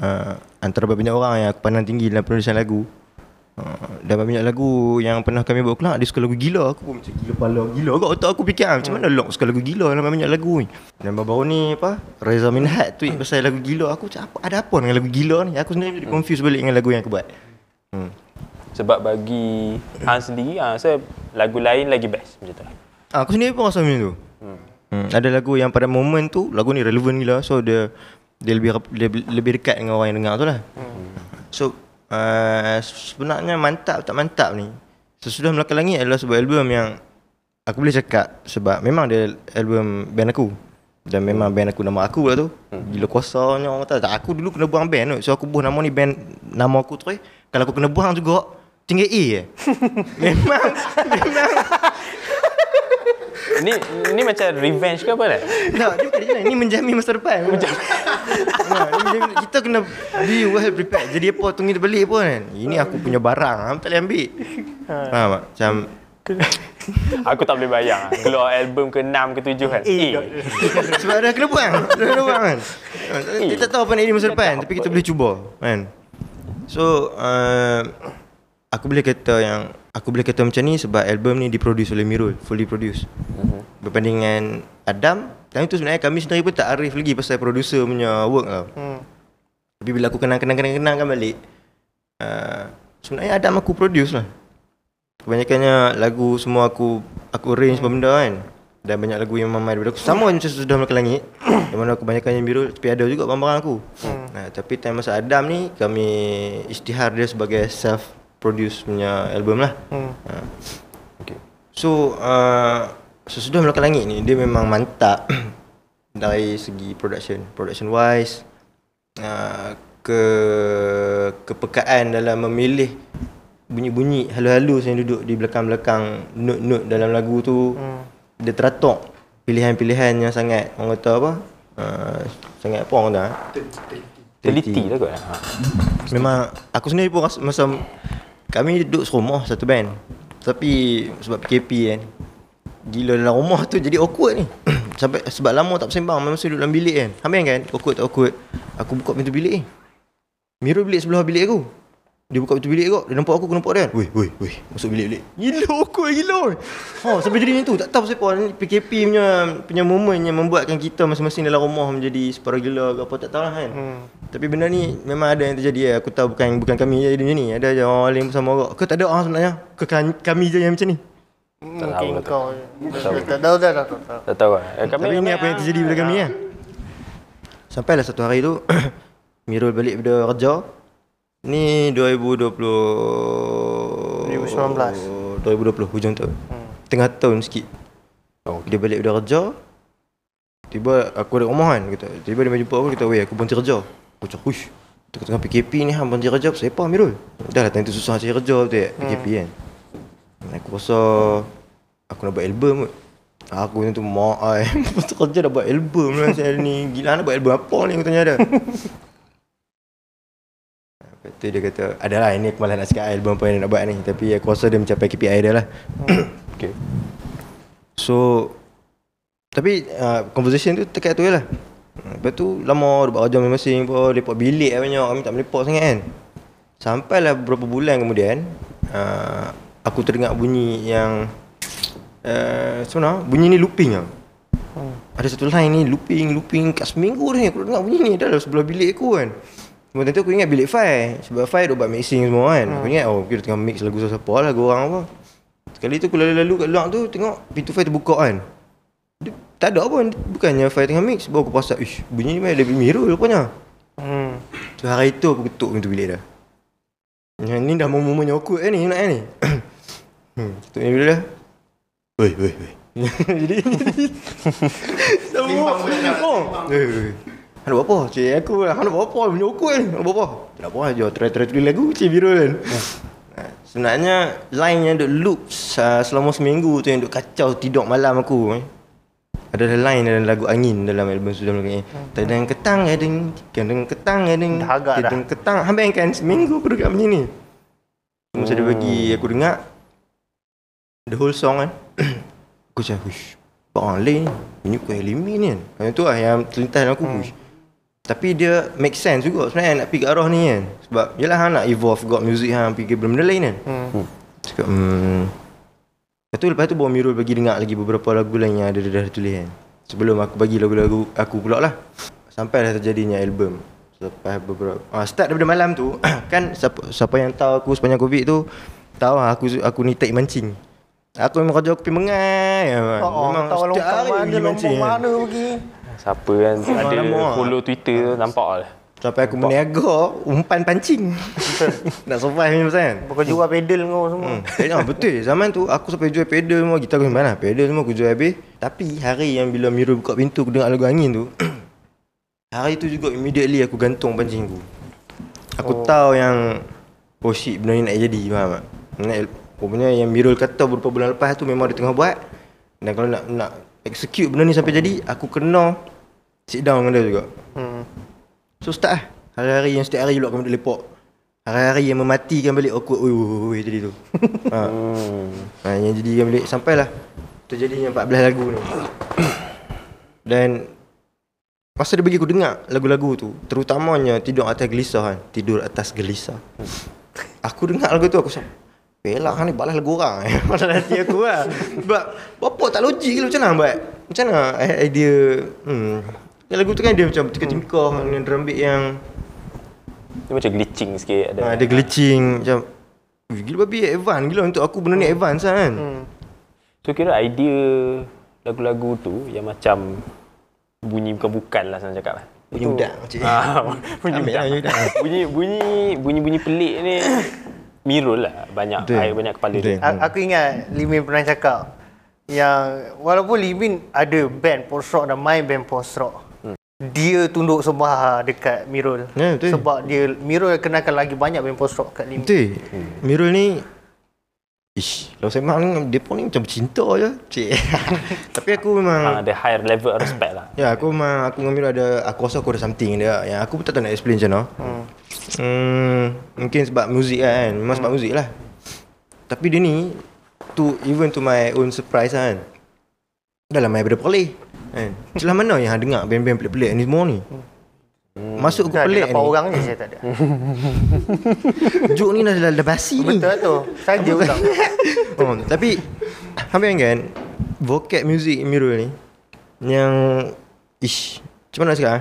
uh, antara banyak orang yang aku pandang tinggi dalam penulisan lagu, uh, dan banyak lagu yang pernah kami buat kelak, dia suka lagu gila. Aku pun macam gila pala, gila kat otak aku fikir hmm. macam mana Lok suka lagu gila dalam banyak lagu ni. Dan baru-baru ni apa, Reza Minhad tweet pasal lagu gila. Aku macam apa, ada apa dengan lagu gila ni? Aku sendiri jadi hmm. confused balik dengan lagu yang aku buat. hmm. Sebab bagi Han sendiri, Han rasa lagu lain lagi best macam tu. Aku sendiri pun rasa macam tu. hmm. Hmm, ada lagu yang pada moment tu lagu ni relevan gila, so dia dia lebih dia, lebih dekat dengan orang yang dengar tu lah. hmm. So uh, sebenarnya mantap tak mantap ni, Sesudah Melaka Langit adalah sebuah album yang aku boleh cakap sebab memang dia album band aku dan memang band aku, nama aku pula tu. hmm. Gila kuasanya orang kata, tak, aku dulu kena buang band tu, so aku buang nama ni band nama aku tu. Kalau aku kena buang juga tinggal A je. Memang memang Ni ni macam revenge ke apa lah? Tak, dia bukan macam ni. Ni menjamin masa depan. Menjamin. Nah, menjamin, kita kena be well prepared. Jadi apa, tunggu dia balik pun kan. Ini aku punya barang, aku tak boleh ambil. Faham tak? Macam aku tak boleh bayang keluar album ke enam ke tujuh kan. Eh. Sebab dah kena buang. Dah kena buang kan. Eh. Kita tak tahu apa nak jadi masa depan, tapi kita boleh cuba kan. So, uh, aku boleh kata yang Aku boleh kata macam ni sebab album ni diproduce oleh Mirul, fully produce. Uh-huh. Berbanding dengan Adam, time tu sebenarnya kami sendiri pun tak arif lagi pasal producer punya work tau. Hmm. Tapi bila aku kenang-kenang-kenang-kenangkan balik, uh, sebenarnya Adam aku produce lah. Kebanyakannya lagu semua aku aku arrange hmm. benda kan. Dan banyak lagu yang memang daripada aku. Sama macam Sedang Melaka Langit, yang mana aku kebanyakannya Mirul, tapi ada juga barang-barang aku. Hmm. Nah, tapi time masa Adam ni, kami istihar dia sebagai self produce punya album lah. hmm. ha. Okay. So uh, Sesudah Melaka Langit ni dia memang mantap dari segi production, production wise, uh, ke kepekaan dalam memilih bunyi-bunyi halus-halus yang duduk di belakang-belakang note-note dalam lagu tu. hmm. Dia teratur pilihan-pilihan yang sangat, orang kata apa, uh, sangat apa orang kata, teliti lah kot. Memang aku sendiri pun rasa masa kami duduk serumah satu band, tapi sebab P K P kan, gila dalam rumah tu jadi awkward ni. Sampai sebab lama tak bersembang, memang duduk dalam bilik kan. Habis kan, awkward tak awkward, aku buka pintu bilik ni, Mirul bilik sebelah bilik aku. Dia buka pintu bilik kot, dia nampak aku, aku nampak dia kan. Weh, weh, weh, masuk bilik-bilik. Gila awkward, gila. Ha, sampai jadi macam tu, tak tahu siapa. P K P punya punya moment yang membuatkan kita masing-masing dalam rumah menjadi separa gila ke apa, tak tahu lah kan. hmm. Tapi benda ni memang ada yang terjadi ya. Aku tahu bukan bukan kami je jadi macam ni. Ada je orang lain sama orang. Ke tak ada orang sebenarnya. Ke kami je yang macam ni. Tak tahu kau. Tak tahu dah, tak tahu. Tak tahu lah. Tapi ini apa yang terjadi pada kami kan. Sampailah satu hari tu Mirul balik daripada kerja. Ni dua ribu dua puluh sembilan belas. dua ribu dua puluh hujung tahun. Hmm. Tengah tahun sikit. Oh, okay. Dia balik dari kerja. Tiba aku ada rumah kan, kata. Tiba dia jumpa aku, kata, "Weh, aku berhenti kerja." Aku cakap, "Hush. Aku tengah P K P ni hang berhenti kerja pasal apa Mirul?" Dah lah time tu susah cari kerja betul tak? P K P hmm. kan. Aku rasa aku nak buat album kot. Aku macam tu, mak ai pasal kerja dah buat album lah pasal ni. Gila nak buat album apa ni aku tanya dia. Lepas tu dia kata, adalah ini aku malah nak cakap album apa yang nak buat ni. Tapi aku rasa dia mencapai K P I dia lah. Hmm. Okay. So tapi uh, conversation tu dekat tu je lah. Lepas tu lama dia buat kerja masing-masing pun. Lepak bilik lah banyak, kami tak melepak sangat kan. Sampailah beberapa bulan kemudian uh, aku terdengar bunyi yang uh, sebenarnya bunyi ni looping lah. hmm. Ada satu line ni looping, looping kat seminggu ni aku dengar bunyi ni. Dah lah sebelah bilik aku kan. Cuma tentu aku ingat bilik Fai. Sebab Fai dia buat mixing semua kan. hmm. Aku ingat oh kita tengah mix lagu siapa lah, lagu orang apa. Sekali tu aku lalu-lalu kat luar tu tengok pintu Fai terbuka kan. Dia tak ada pun, bukannya Fai tengah mix. Baru aku pasal, ish bunyi ni memang lebih Mirul rupanya. Hmm. So, hari tu aku ketuk pintu bilik dah. Yang ni dah momen-momennya awkward kan ni, nak kan ni. hmm. Ketuk ni bilik dah. Weh weh weh. Jadi semua oh. Hang buat apa? Cik aku lah, hang nak buat apa? Bunyi awkward kan? Hang buat apa? Tak nak buat je, try-try tulis lagu Cik Mirul kan. Sebenarnya line yang duk loop uh, selama seminggu tu yang duk kacau tidur malam aku. Ada line dalam lagu Angin dalam album Sedang Melaka Langit. Tadang ketang adeng, kadang ketang adeng, kadang ketang. Hampir kan seminggu aku dekat macam ni. Masa dia bagi aku dengar the whole song kan. Aku cakap, "Hush. Bang lain ni kau elimin ni kan." Yang tu lah yang terlintas dalam aku. Hush. Tapi dia make sense juga sebenarnya nak pergi ke arah ni kan. Sebab yalah hang nak evolve got music hang pergi benda lain kan. Hmm. Cakap, hmm. Lepas tu, lepas tu bawa Mirul bagi dengar lagi beberapa lagu lain yang ada dah tulis kan. Sebelum aku bagi lagu-lagu aku pula lah. Sampailah terjadinya album. Selepas beberapa ah, start daripada malam tu kan. Siapa, siapa yang tahu aku sepanjang Covid tu tahu lah aku, aku ni tak mancing. Aku memang kerja aku pergi mengai kan. Oh, memang setiap hari pergi mancing kan. Siapa kan ada lama, follow Twitter tu nampak lah. Sampai aku meniaga umpan pancing. Nak survive ni pasal kan. Kau jual pedal kau semua. hmm. ah, Betul zaman tu aku sampai jual pedal semua. Gitar aku simpan lah, pedal semua aku jual habis. Tapi hari yang bila Mirul buka pintu aku dengar lagu Angin tu hari tu juga immediately aku gantung pancing aku. Aku oh. tahu yang oh shit benda ni nak jadi. Faham tak? Rupanya yang Mirul kata beberapa bulan lepas tu memang dia tengah buat. Dan kalau nak nak execute benda ni sampai jadi aku kena sit down dengan dia juga. Hmm. So start lah. Hari-hari yang setiap hari dulu aku duduk lepak. Hari-hari yang mematikan balik awkward. Oi oi oi tadi tu. ha. ha. Yang jadikan balik sampailah terjadinya empat belas lagu ni. Dan masa dia bagi aku dengar lagu-lagu tu, terutamanya Tidur Atas Gelisah kan. Tidur Atas Gelisah. Aku dengar lagu tu aku macam pelak ni balas lagu orang. Masa hati aku lah. Sebab bapak tak logik lah macam mana buat. Macam mana idea hmm yang lagu tu kan dia macam tingkah-tingkah hmm. dengan drum beat yang dia macam glitching sikit. Ada ha, dia glitching macam gila babi advance gila untuk aku benda ni advance kan. hmm. So kira idea lagu-lagu tu yang macam bunyi bukan-bukan lah saya cakap lah. Bunyi itu, budak macam ah, bunyi budak, budak. bunyi bunyi bunyi-bunyi pelik ni Mirul lah banyak air banyak kepala dia. Aku ingat Limin pernah cakap yang walaupun Limin ada band post rock dan main band post rock, dia tunduk sembah dekat Mirul. Ya, sebab dia Mirul kenakan lagi banyak band post rock kat Lim. Betul. Hmm. Mirul ni ish, kalau saya memang dia pun ni macam bercinta je. Tapi aku memang ada higher level respect lah. Ya, aku memang aku dengan Mirul ada aku rasa aku ada something dia. Yang aku pun tak tahu nak explain macam mana. Hmm. Hmm, mungkin sebab muzik kan. Memang hmm. sebab muzik lah. Tapi dia ni tu even to my own surprise kan. Dah lama daripada Perlis. Kan? Celah mana yang hang dengar band-band pelik-pelik ni semua ni? Hmm. Masuk aku pelik ni. Ada orang ni saya tak ada. Juk ni dah dah basi ni. Betul tu. Saja pula. Oh, tapi hang kan vocab music Mirul ni yang ish, macam mana nak cakap?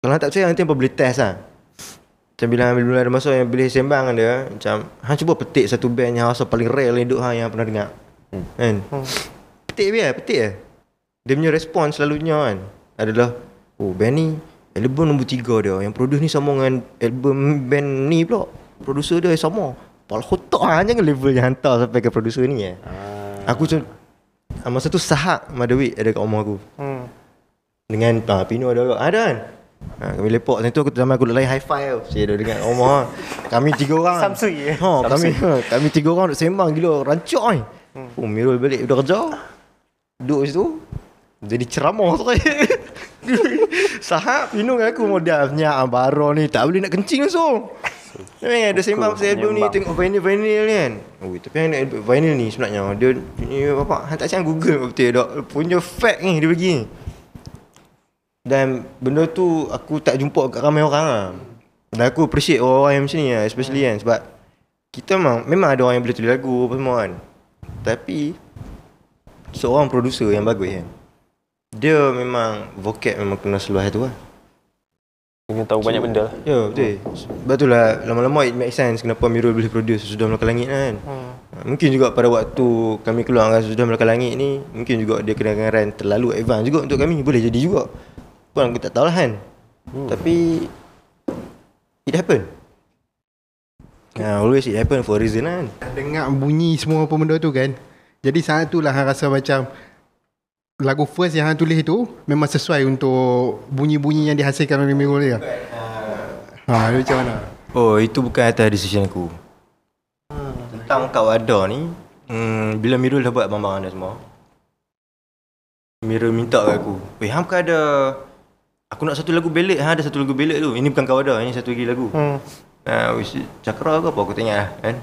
Kalau tak percaya nanti hang boleh test ah. Macam bila bila ada masa yang boleh sembang dengan dia, macam hang cuba petik satu band yang rasa paling real ni duk hang yang pernah dengar. Hmm. Kan? Hmm. Petik dia, petik dia. Dia punya respon selalunya kan adalah oh band ni album nombor tiga dia. Yang produce ni sama dengan album band ni pula. Producer dia sama. Pol kotak lah, jangan level yang hantar sampai ke producer ni eh. Ah. Aku macam, masa tu Sahak Madawik ada kat rumah aku. Hmm. Dengan ah, Pino ada orang, ada kan? Ha, kami lepak macam tu, aku zaman aku duduk lain hi-fi tau. Saya duduk dengan Omar. Kami tiga orang. Samsui. Ha, kami kami tiga orang duduk sembang gila rancak ni. Hmm. Oh, Mirul balik duduk kerja. Duduk situ. Jadi ceramah tu. Sahab Pino dengan aku modalnya Ambaro ni tak boleh nak kencing langsung. Memang ada sembang pasal album ni, tengok vinyl-vinyl ni kan. Oh, tapi yang nak vinyl ni sebenarnya dia ni bapak hang tak siang Google betul dak. Punya fact ni dia bagi. Dan benda tu aku tak jumpa kat ramai orang lah. Dan aku appreciate orang-orang yang macam ni lah, especially kan. Sebab kita memang, memang ada orang yang boleh tulis lagu apa semua kan. Tapi seorang producer yang bagus kan, dia memang vocab memang kena seluas tu lah. Kena tahu so, banyak benda lah. Ya betul. Sebab tu lah lama-lama it make sense kenapa Mirul boleh produce Sedang Melaka Langit kan. hmm. Mungkin juga pada waktu kami keluarkan Sedang Melaka Langit ni, mungkin juga dia kedengaran terlalu advance juga untuk kami. Boleh jadi juga, bukan aku tak tahu lah kan. hmm. Tapi it happen. uh, Always it happen for a reason kan. Dengar bunyi semua apa benda tu kan. Jadi saat tu lah hang rasa macam lagu first yang hang tulis tu memang sesuai untuk bunyi-bunyi yang dihasilkan oleh Mirul dia. Haa, dia macam mana? Oh, itu bukan atas decision aku. hmm. Tentang Kau Ada ni, hmm, bila Mirul dah buat bambang anda semua, Mirul minta kat aku, weh hang bukan ada, aku nak satu lagu ballad, ha, ada satu lagu ballad tu. Ini bukan Kau Ada, ini satu lagi lagu. Hmm. Uh, Cakra ke apa aku tanya lah kan.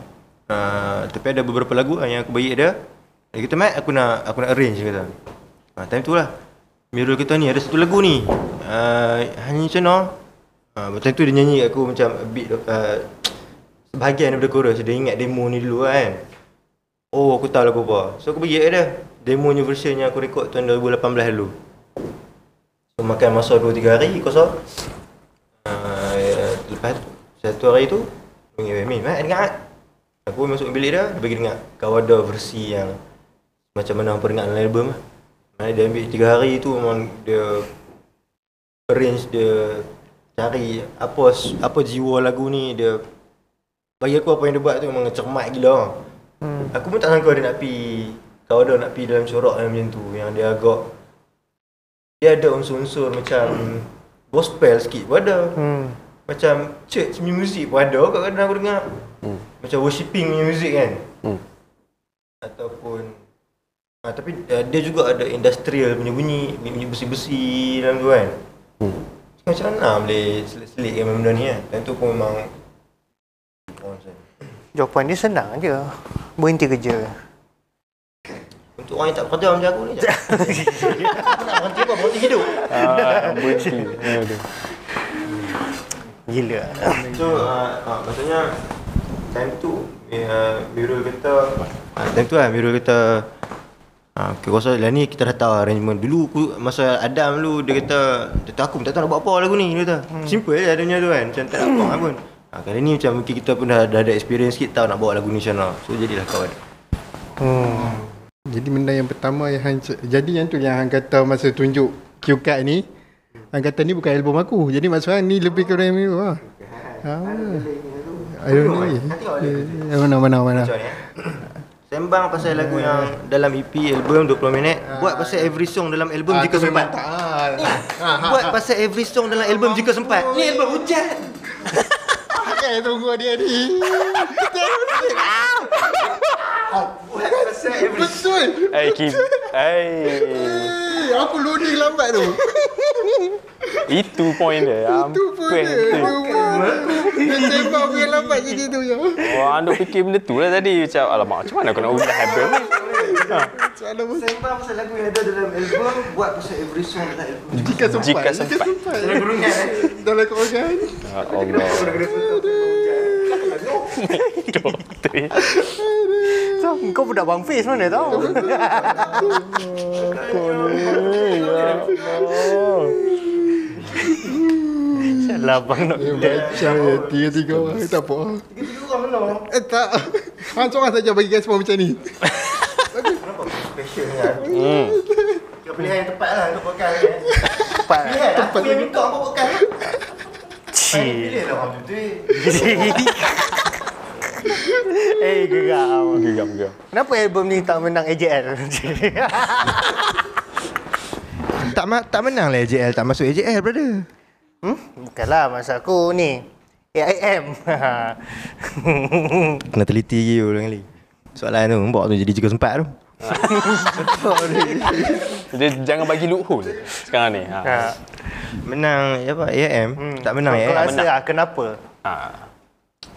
Uh, tapi ada beberapa lagu yang aku bagi dia. Dia kata, "Mat, aku nak aku nak arrange," dia kata. Ha, time tu lah Mirul kata, "Ni ada satu lagu ni. Uh, hanya macam mana?" Uh, time tu dia nyanyi kat aku macam a bit uh, sebahagian daripada chorus. Dia ingat demo ni dulu kan. Oh, aku tahu lagu apa. So aku bagi kat dia demonya version yang aku record tahun dua ribu lapan belas dulu. Makan masa dua tiga hari kosong. Uh, lepas satu hari tu panggil Min, "Mat, dengar tak?" Aku masuk bilik dia, dia bagi dengar Kau Ada versi yang macam mana aku dengar dalam album lah. Maksudnya dia ambil tiga hari tu memang dia arrange, dia cari apa apa jiwa lagu ni. Dia bagi aku apa yang dia buat tu memang cermat gila. hmm. Aku pun tak sangka dia nak pi Kau Ada nak pi dalam corak yang macam tu, yang dia agak dia ada unsur-unsur macam gospel sikit pun ada. hmm. Macam church punya muzik pun ada kadang-kadang aku dengar. hmm. Macam worshiping punya muzik kan. hmm. Ataupun ah, tapi uh, dia juga ada industrial punya bunyi, bunyi besi-besi dalam tu kan. hmm. Macam mana lah boleh selit-selitkan benda ni kan. Dan tu aku memang jawapan dia senang je, berhenti kerja. Untuk orang yang tak bekerja macam aku ni, aku nak berhenti apa, berhenti hidup. Haa, berhenti. Gila. So, uh, uh, maksudnya time tu, uh, Mirul kata uh, time tu lah, Mirul kata uh, aku rasa lah ni kita dah tahu arrangement. Dulu aku, masa Adam dulu, dia kata dia tahu aku tak tahu nak buat apa lagu ni. Dia kata, hmm. simple je adanya tu kan, macam tak nak buat pun. uh, Kali ni macam mungkin kita pun dah, dah ada experience sikit, tahu nak bawa lagu ni macam mana. So, jadilah kawan. Hmm. Jadi benda yang pertama yang hang, jadi yang tu yang hang kata masa tunjuk cue card ni, hang kata ni bukan album aku. Jadi maksudnya ni lebih kurang yang ni lah. I don't know. Mana mana mana. Sembang pasal lagu yang dalam E P album dua puluh minit, buat pasal every song dalam album jika sempat. Buat pasal every song dalam album jika sempat. Ni album hujan. Pakai tunggu dia ni. Betul. Hey Kim. Hey. Aku loading lambat tu. Itu point dia. Itu point dia. Dia sembang punya lambat jadi tu je. Wah, anda fikir benda tu lah tadi. Macam, alamak, macam mana aku nak ubah album ni? Sembang pasal lagu yang ada dalam album, buat pasal every song dalam album. Jika sempat. Jika sempat. Dalam kurungan. Dalam kurungan. Allah. Doktor. So, kau budak Bang Fiz mana tau. Kau ni. Salah bang nak macam tiga-tiga orang tak apa. Tiga-tiga orang mana? Eh tak. Hang seorang saja bagi guys macam ni. Bagus. Special kan. Hmm. Kau pilihan yang tepatlah untuk podcast ni. Tepat. Tepat yang minta apa podcast. Cik. Pilihlah orang betul. Eh, gegam. Gegam, gegam. Kenapa album ni tak menang A J L? tak, ma- tak menang lah A J L. Tak masuk A J L, brother. Hmm? Bukanlah masa aku ni. A I M. Kena teliti lagi ulang kali. Soalan tu, mbak tu jadi juga sempat tu. Jadi jangan bagi loophole sekarang ni. Ha. Menang apa A I M, hmm. tak menang A I M. Kau rasa lah, kenapa? Ha.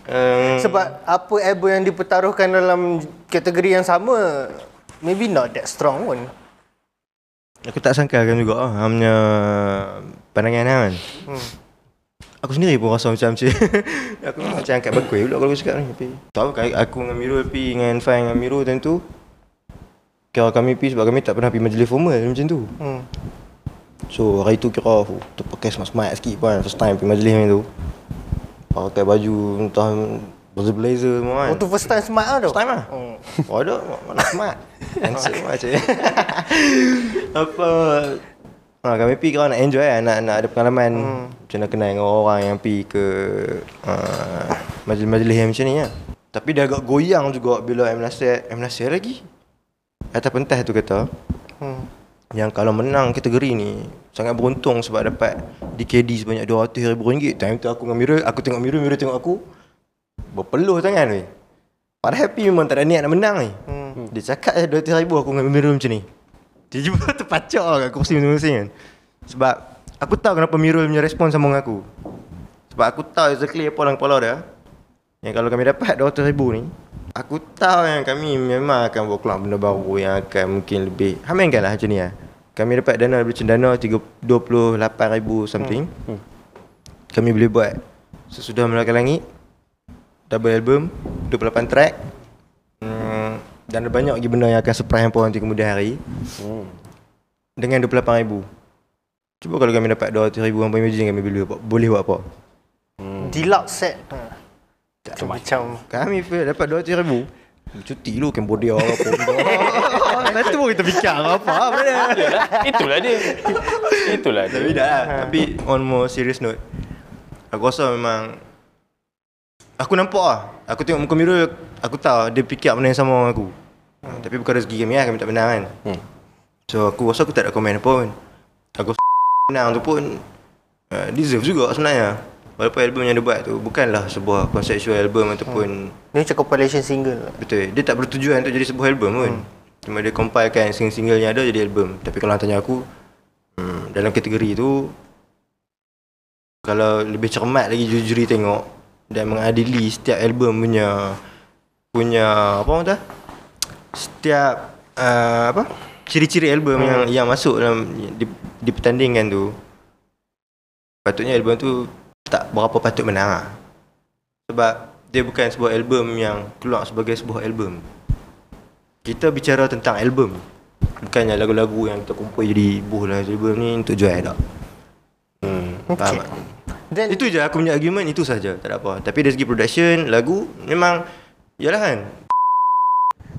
Um, Sebab apa album yang dipertaruhkan dalam kategori yang sama, maybe not that strong pun. Aku tak sangkakan juga lah, aku punya pandangan lah kan. Hmm. Aku sendiri pun rasa macam macam aku macam angkat bakul pula kalau aku cakap ni. Tak apa, aku dengan Mirul pergi dengan Fai dengan Mirul time tu. Kira kami pergi sebab kami tak pernah pergi majlis formal macam tu. Hmm. So hari tu kira aku terpakai semak-semak sikit pun, first time pergi majlis macam tu. Pakai baju entah blazer-blazer semua kan. Oh tu first time smart lah tu? First time lah. Hmm. Oh ada, mana smart. Handsome lah macam apa. Ha, kami pergi kira nak enjoy lah, nak, nak ada pengalaman. Hmm. Macam nak kenal dengan orang yang pergi ke uh, majlis-majlis yang macam ni lah. Tapi dia agak goyang juga bila M. Nasir, M. Nasir lagi atas pentas tu kata, hmm. yang kalau menang kategori ni sangat beruntung sebab dapat D K D sebanyak dua ratus ribu ringgit. Time tu aku dengan Mirul, aku tengok Mirul, Mirul tengok aku, berpeluh tangan weh. Padahal happy memang tak ada niat nak menang ni. Hmm. Dia cakap je dua ratus ribu, aku dengan Mirul macam ni. Dia cuba terpacak kat kursi masing-masing kan. Sebab aku tahu kenapa Mirul punya respon sama dengan aku. Sebab aku tahu exactly apa dalam kepala dia. Yang kalau kami dapat dua ratus ribu ni, aku tahu yang kami memang akan buat keluar benda baru yang akan mungkin lebih hamainkan lah macam ni lah. Kami dapat dana daripada cendana dua puluh lapan ribu something. Hmm. Hmm. Kami boleh buat Sedang Melaka Langit, double album, dua puluh lapan track. Hmm. Dan ada banyak lagi benda yang akan surprise hampa nanti kemudian hari. Hmm. Dengan dua puluh lapan ribu. Cuba kalau kami dapat dua ratus ribu hampa, imagine kami boleh buat, boleh buat apa? Hmm. Deluxe set. Tak macam kami pun dapat dua ratus ribu. Cuti dulu Cambodia apa pun. Lepas tu kita fikir apa benda. Itulah dia. Itulah dia. Tapi dah lah. Tapi on more serious note, aku rasa memang aku nampak lah, aku tengok muka Mirul, aku tahu dia fikir benda yang sama dengan aku. hmm. Tapi bukan rezeki kami lah, kami tak menang kan. hmm. So aku rasa aku tak ada komen apa pun. Aku rasa menang tu pun uh, deserve juga sebenarnya. Walaupun album yang dia buat tu bukanlah sebuah conceptual album ataupun hmm. ni macam compilation single. Betul, dia tak bertujuan untuk jadi sebuah album pun. hmm. Cuma dia compilekan single-single yang ada jadi album. Tapi kalau tanya aku, hmm, dalam kategori tu, kalau lebih cermat lagi juri-juri tengok dan mengadili setiap album punya punya apa orang kata, setiap uh, apa ciri-ciri album hmm. yang yang masuk dalam di, di pertandingan tu, patutnya album tu tak berapa patut menang lah. Sebab dia bukan sebuah album yang keluar sebagai sebuah album. Kita bicara tentang album, bukannya lagu-lagu yang kita kumpul jadi buh lah album ni untuk jual tak. hmm, okay. Faham tak? Itu je aku punya argument, itu saja, tak ada apa. Tapi dari segi production, lagu memang yalah kan.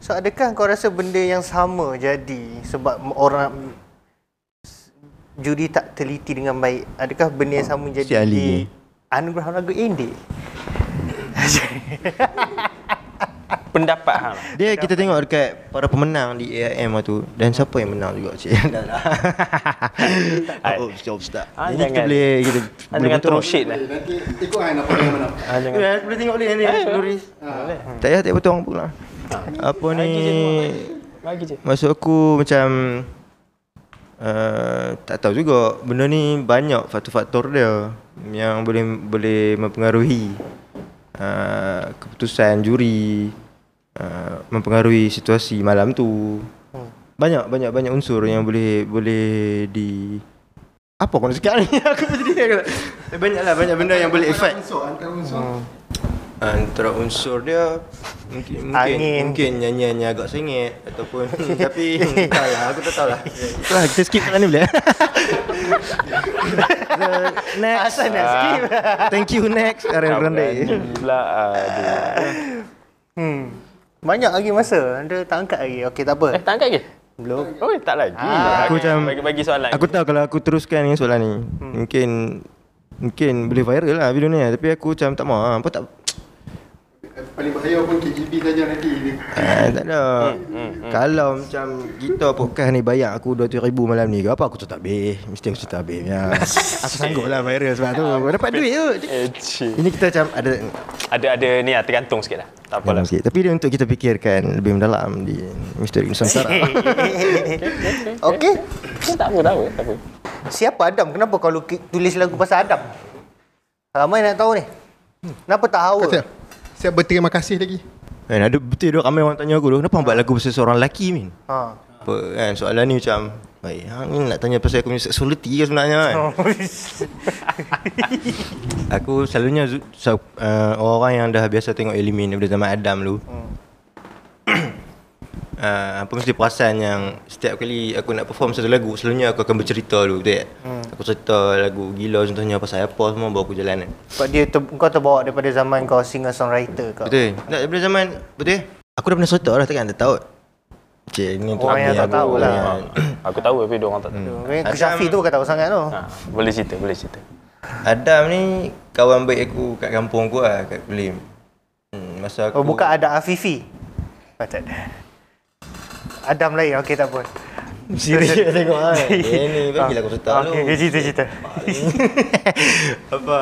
So adakah kau rasa benda yang sama jadi sebab orang juri tak teliti dengan baik? Adakah benda yang sama jadi di anugerah lagu indie? Pendapat hang. Dia pendapat. Kita tengok dekat para pemenang di A I M tu dan siapa yang menang juga cik. Dahlah. Oh, stop stop. Ini kita boleh kita dengan terus shit lah. Nanti ikut hang apa yang menang. Ah jangan. Kita boleh tengok boleh ni Loris. Tak payah tak betul orang pula. Apa ni? Bagi je. Maksud aku macam Uh, tak tahu juga, benda ni banyak faktor-faktor dia yang boleh boleh mempengaruhi uh, keputusan juri, uh, mempengaruhi situasi malam tu. hmm. Banyak banyak banyak unsur yang boleh boleh di apa kau nak cakap ni aku jadi banyaklah banyak benda yang boleh efek antara unsur hmm. antara unsur dia mungkin mungkin, mungkin nyanyiannya agak sengit ataupun tapi entahlah aku tak tahulah. Itulah kita skip kat ni boleh. Next asal nak skip. Thank you next Ariel Grande. Pula hmm banyak lagi masa anda tak angkat lagi. Okey tak apa. Eh tak angkat ke? Belum. Oh tak lagi. Ah, aku macam bagi-bagi soalan. Aku tahu kalau aku teruskan dengan soalan ni hmm. mungkin mungkin boleh viral lah video ni, tapi aku macam tak mahu. Apa tak paling bahaya pun K G B saja nanti ni. Ah, tak ada. Hmm, hmm, hmm. Kalau macam kita podcast ni bayar aku dua puluh ribu malam ni ke apa aku tu tak habis. Mesti aku cerita habis. Ya. Aku sangguplah viral sebab tu. Aku dapat duit tu. Ini kita macam ada ada ada ni lah, tergantung sikitlah. Tak apalah. Sikit. Tapi dia untuk kita fikirkan lebih mendalam di misteri Nusantara. Okey. Tak apa dah, tak apa. Siapa Adam? Kenapa kau tulis lagu pasal Adam? Ramai nak tahu ni. Kenapa tak hawa? Siap berterima kasih lagi. Kan ada betul dok ramai orang tanya aku, kenapa buat lagu pasal seorang lelaki min? Ha. Apa kan soalan ni macam, baik hang ni nak tanya pasal aku punya sexuality ke sebenarnya kan? Oh. Aku selalunya so, uh, orang yang dah biasa tengok elemen daripada zaman Adam dulu. Hmm. Uh, apa mesti perasan yang setiap kali aku nak perform satu lagu selalunya aku akan bercerita dulu betul tak? Hmm. Aku cerita lagu Gila contohnya pasal apa semua baru aku jalan kan. Sebab dia ter, kau terbawa daripada zaman kau singer songwriter kau. Betul. Nak daripada zaman betul? Aku dah pernah cerita dah takkan ada tahu. Cik ni orang yang tak tahu lah. Aku tahu tapi dia orang tak tahu. Hmm. Syafiq tu kau tahu sangat tu. Ha, boleh cerita, boleh cerita. Adam ni kawan baik aku kat kampung aku lah, kat Kulim. Hmm, masa aku oh, bukan ada Afifi. Oh, tak ada. Adam lain, okey tak apa. Serius tengok ah. Ini bagilah aku cerita dulu. Okey, cerita-cerita. Apa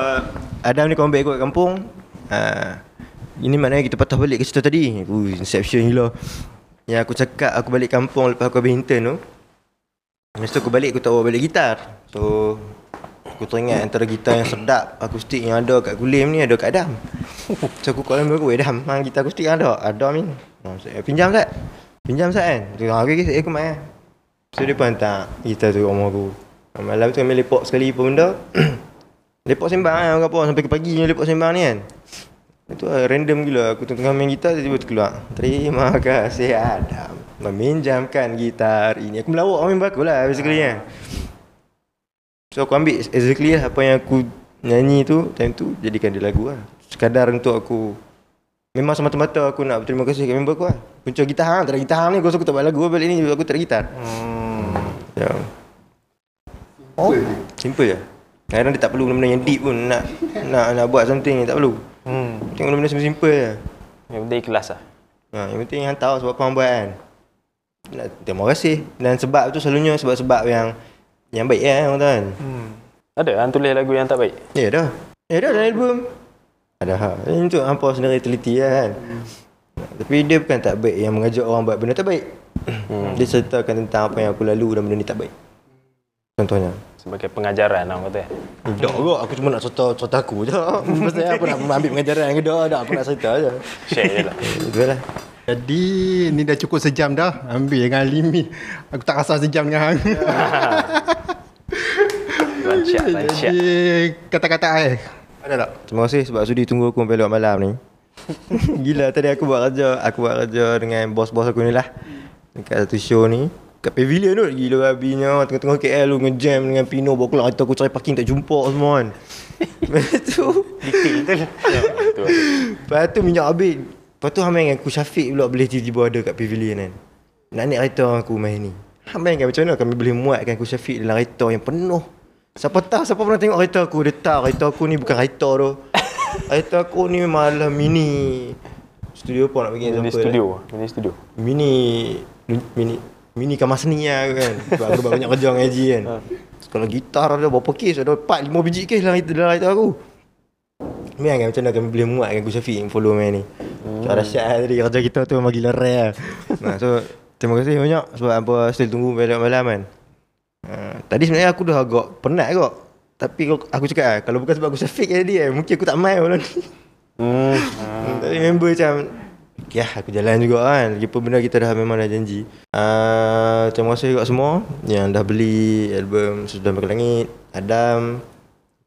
Adam ni comeback ikut kampung. Ha. Ini maknanya kita patah balik ke cerita tadi. Ui, inception gila. Yang aku cakap aku balik kampung lepas aku habis intern tu. Masa aku balik aku tak bawa balik gitar. So aku teringat antara gitar yang sedap akustik yang ada kat Kulim ni ada kat Adam. So aku call Adam aku, Adam, hang gitar akustik yang ada. Adam ni. Oh, saya pinjam tak? Pinjam sat kan? Dia kata, okey, saya kemat kan? So, dia pun hantar gitar tu rumah aku. Malam tu kami lepak sekali apa benda. Lepak sembang kan, apa sampai ke pagi ni lepak sembang ni kan. Itu random gila, aku tengah main gitar tiba-tiba terkeluar. Terima kasih Adam meminjamkan gitar ini. Aku melawak main baku lah basically kan. So, aku ambil exactly lah apa yang aku nyanyi tu, time tu jadikan dia lagu lah. Sekadar untuk aku memang semata-mata aku nak berterima kasih kat member aku lah. Punca gitar hang, tak ada gitar hang ni, aku rasa aku tak buat lagu balik ni sebab aku tak ada gitar. Hmm. Ya. Oh. Simple je. Kadang-kadang dia tak perlu benda-benda yang deep pun nak nak nak buat something tak perlu. Hmm. Tengok benda-benda simple je. Yang penting ikhlas lah. Ha, yang penting hang tahu sebab apa hang buat kan. Nak terima kasih dan sebab tu selalunya sebab-sebab yang yang baik kan orang tahu kan. Hmm. Ada hang tulis lagu yang tak baik? Ya dah. Ya dah dalam album. Ada ini tu hampa sendiri teliti kan. Hmm. Tapi dia bukan tak baik yang mengajak orang buat benda tak baik. Hmm. Dia ceritakan tentang apa yang aku lalu dan benda ni tak baik. Contohnya sebagai pengajaran orang kata. Tak kok aku cuma nak cerita cerita aku je. Pasal aku nak ambil pengajaran ke dah dah aku nak cerita je. Share jelah. Itulah. Jadi ni dah cukup sejam dah. Ambil dengan limit. Aku tak rasa sejam dengan hang. Lancar lancar. Kata-kata air. Ada tak? Terima kasih sebab sudi tunggu aku sampai lewat malam ni. Gila tadi aku buat kerja. Aku buat kerja dengan bos-bos aku ni lah. Dekat satu show ni. Kat pavilion tu. Gila babinya. Tengah-tengah K L tu ngejam dengan Pino. Bawa keluar kereta aku cari parking tak jumpa semua kan. Lepas tu. Lepas tu minyak habis. Lepas tu hang main dengan aku Syafiq pula boleh tiba-tiba ada kat pavilion kan. Nak naik kereta aku main ni. Hang main kan macam mana kami boleh muatkan aku Syafiq dalam kereta yang penuh. Siapa tahu, siapa pernah tengok kereta aku. Dia tahu kereta aku ni bukan kereta tu. Kereta aku ni malah mini. Studio pun nak bagi example. Mini studio lah. Mini studio. Mini Mini Mini kamar seni lah kan. Sebab aku banyak kerja dengan A J kan. Kalau gitar ada berapa kes? Ada empat lima biji kes dalam kereta aku. Memang kan macam mana kami boleh muatkan aku Syafiq yang follow main ni. Macam rasyat lah tadi kerja kita tu memang gila rare lah. So terima kasih banyak sebab apa still tunggu malam malam kan. Uh, tadi sebenarnya aku dah agak penat kot. Tapi aku cakap lah, kalau bukan sebab aku Syafiq tadi eh, mungkin aku tak main malam ni. Hmm. Tapi member macam okay lah, aku jalan juga kan. Lagipun benda kita dah memang dah janji. uh, Terima kasih juga semua yang dah beli album Sedang Melaka Langit, Adam,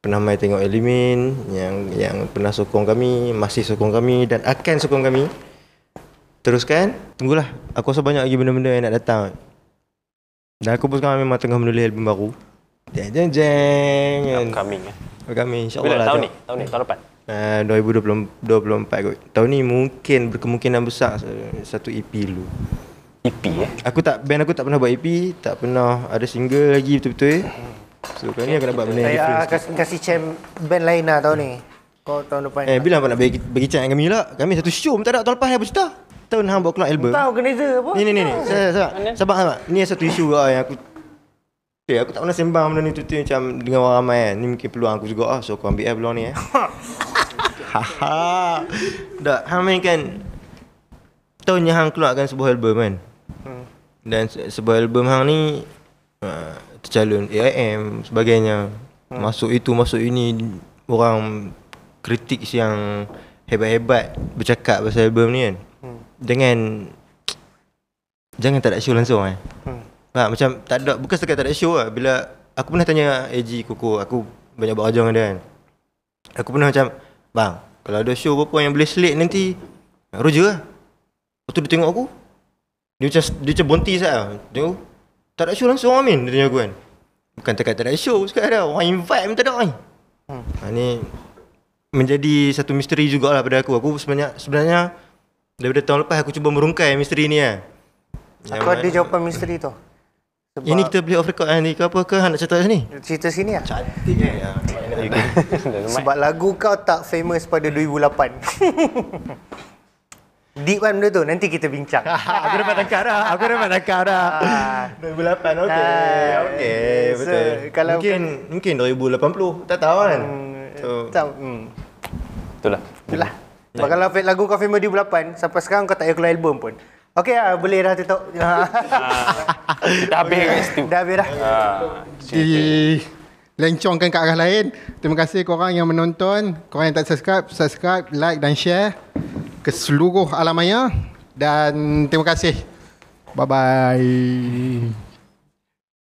pernah mai tengok Elimin, Yang yang pernah sokong kami, masih sokong kami dan akan sokong kami. Teruskan. Tunggulah, aku rasa banyak lagi benda-benda yang nak datang. Dan aku pun sekarang memang tengah menulis album baru. Jeng jeng jeng. Upcoming eh. Upcoming insyaAllah lah. Tahun ni? Tahun ni? Tahun depan? Uh, dua ribu dua puluh empat kot. Tahun ni mungkin berkemungkinan besar satu E P dulu. E P eh? Aku tak, band aku tak pernah buat E P. Tak pernah ada single lagi betul-betul. So kali ni aku nak buat benda yang different. Kasih champ band lain lah tahun ni. Kau tahun depan. Eh, bila abang nak bagi, bagi cakap dengan kami lah. Kami satu show tak ada tahun lepas dah bercerita. Tahun hang buat keluar album. Tahu kena dia apa? Ni ni ni. Sabar sabar. Sabar sabar. Ni satu isu lah yang aku eh, aku tak pernah sembang benda ni tu, tu macam dengan orang ramai kan. Ni mungkin peluang aku juga ah. So aku ambil eh peluang ni eh. Haha. Dah hang main kan. Tahun yang hang keluarkan sebuah album kan. Dan se- sebuah album hang ni uh, tercalon A I M sebagainya. Hmm. Masuk itu masuk ini orang kritik yang hebat-hebat bercakap pasal album ni kan. Hmm. Jangan jangan tak ada show langsung eh. Hmm. Faham? Macam tak ada, bukan setakat tak ada show lah. Bila aku pernah tanya A G Koko, aku banyak buat rajang dengan dia kan. Aku pernah macam, bang, kalau ada show berapa yang boleh selit nanti Roger lah. Lepas tu dia tengok aku. Dia macam dia macam bonti saya. Tengok. Tak ada show langsung Amin dia tanya aku kan. Bukan tak ada show sekarang ada. Orang invite pun tak ada ni. Hmm. Ha, ni menjadi satu misteri jugalah pada aku. Aku sebenarnya sebenarnya daripada tahun lepas aku cuba merungkai misteri ni ah. Kan. Aku ada jawapan aku, misteri tu. Sebab ini kita boleh off record kan ni ke apa ke nak cerita sini? Cerita sini ah. Cantik eh. Ya. Sebab lagu kau tak famous pada dua ribu lapan. Deep kan benda tu, nanti kita bincang. Aku dapat tangkap dah, aku dapat tangkap dah. dua ribu lapan, okey. Nah, okey, so, betul. Kalau mungkin, mungkin dua ribu lapan puluh, tak tahu kan? So, tak, hmm. Itulah. Itulah. Sebab nah, kalau lagu kau famous dua ribu lapan, sampai sekarang kau tak payah keluar album pun. Okey lah, boleh dah tutup. Dah habis kat situ. Dah habis dah. Dilencongkan ke arah lain. Terima kasih korang yang menonton. Korang yang tak subscribe, subscribe, like dan share ke seluruh alam maya dan terima kasih. Bye-bye.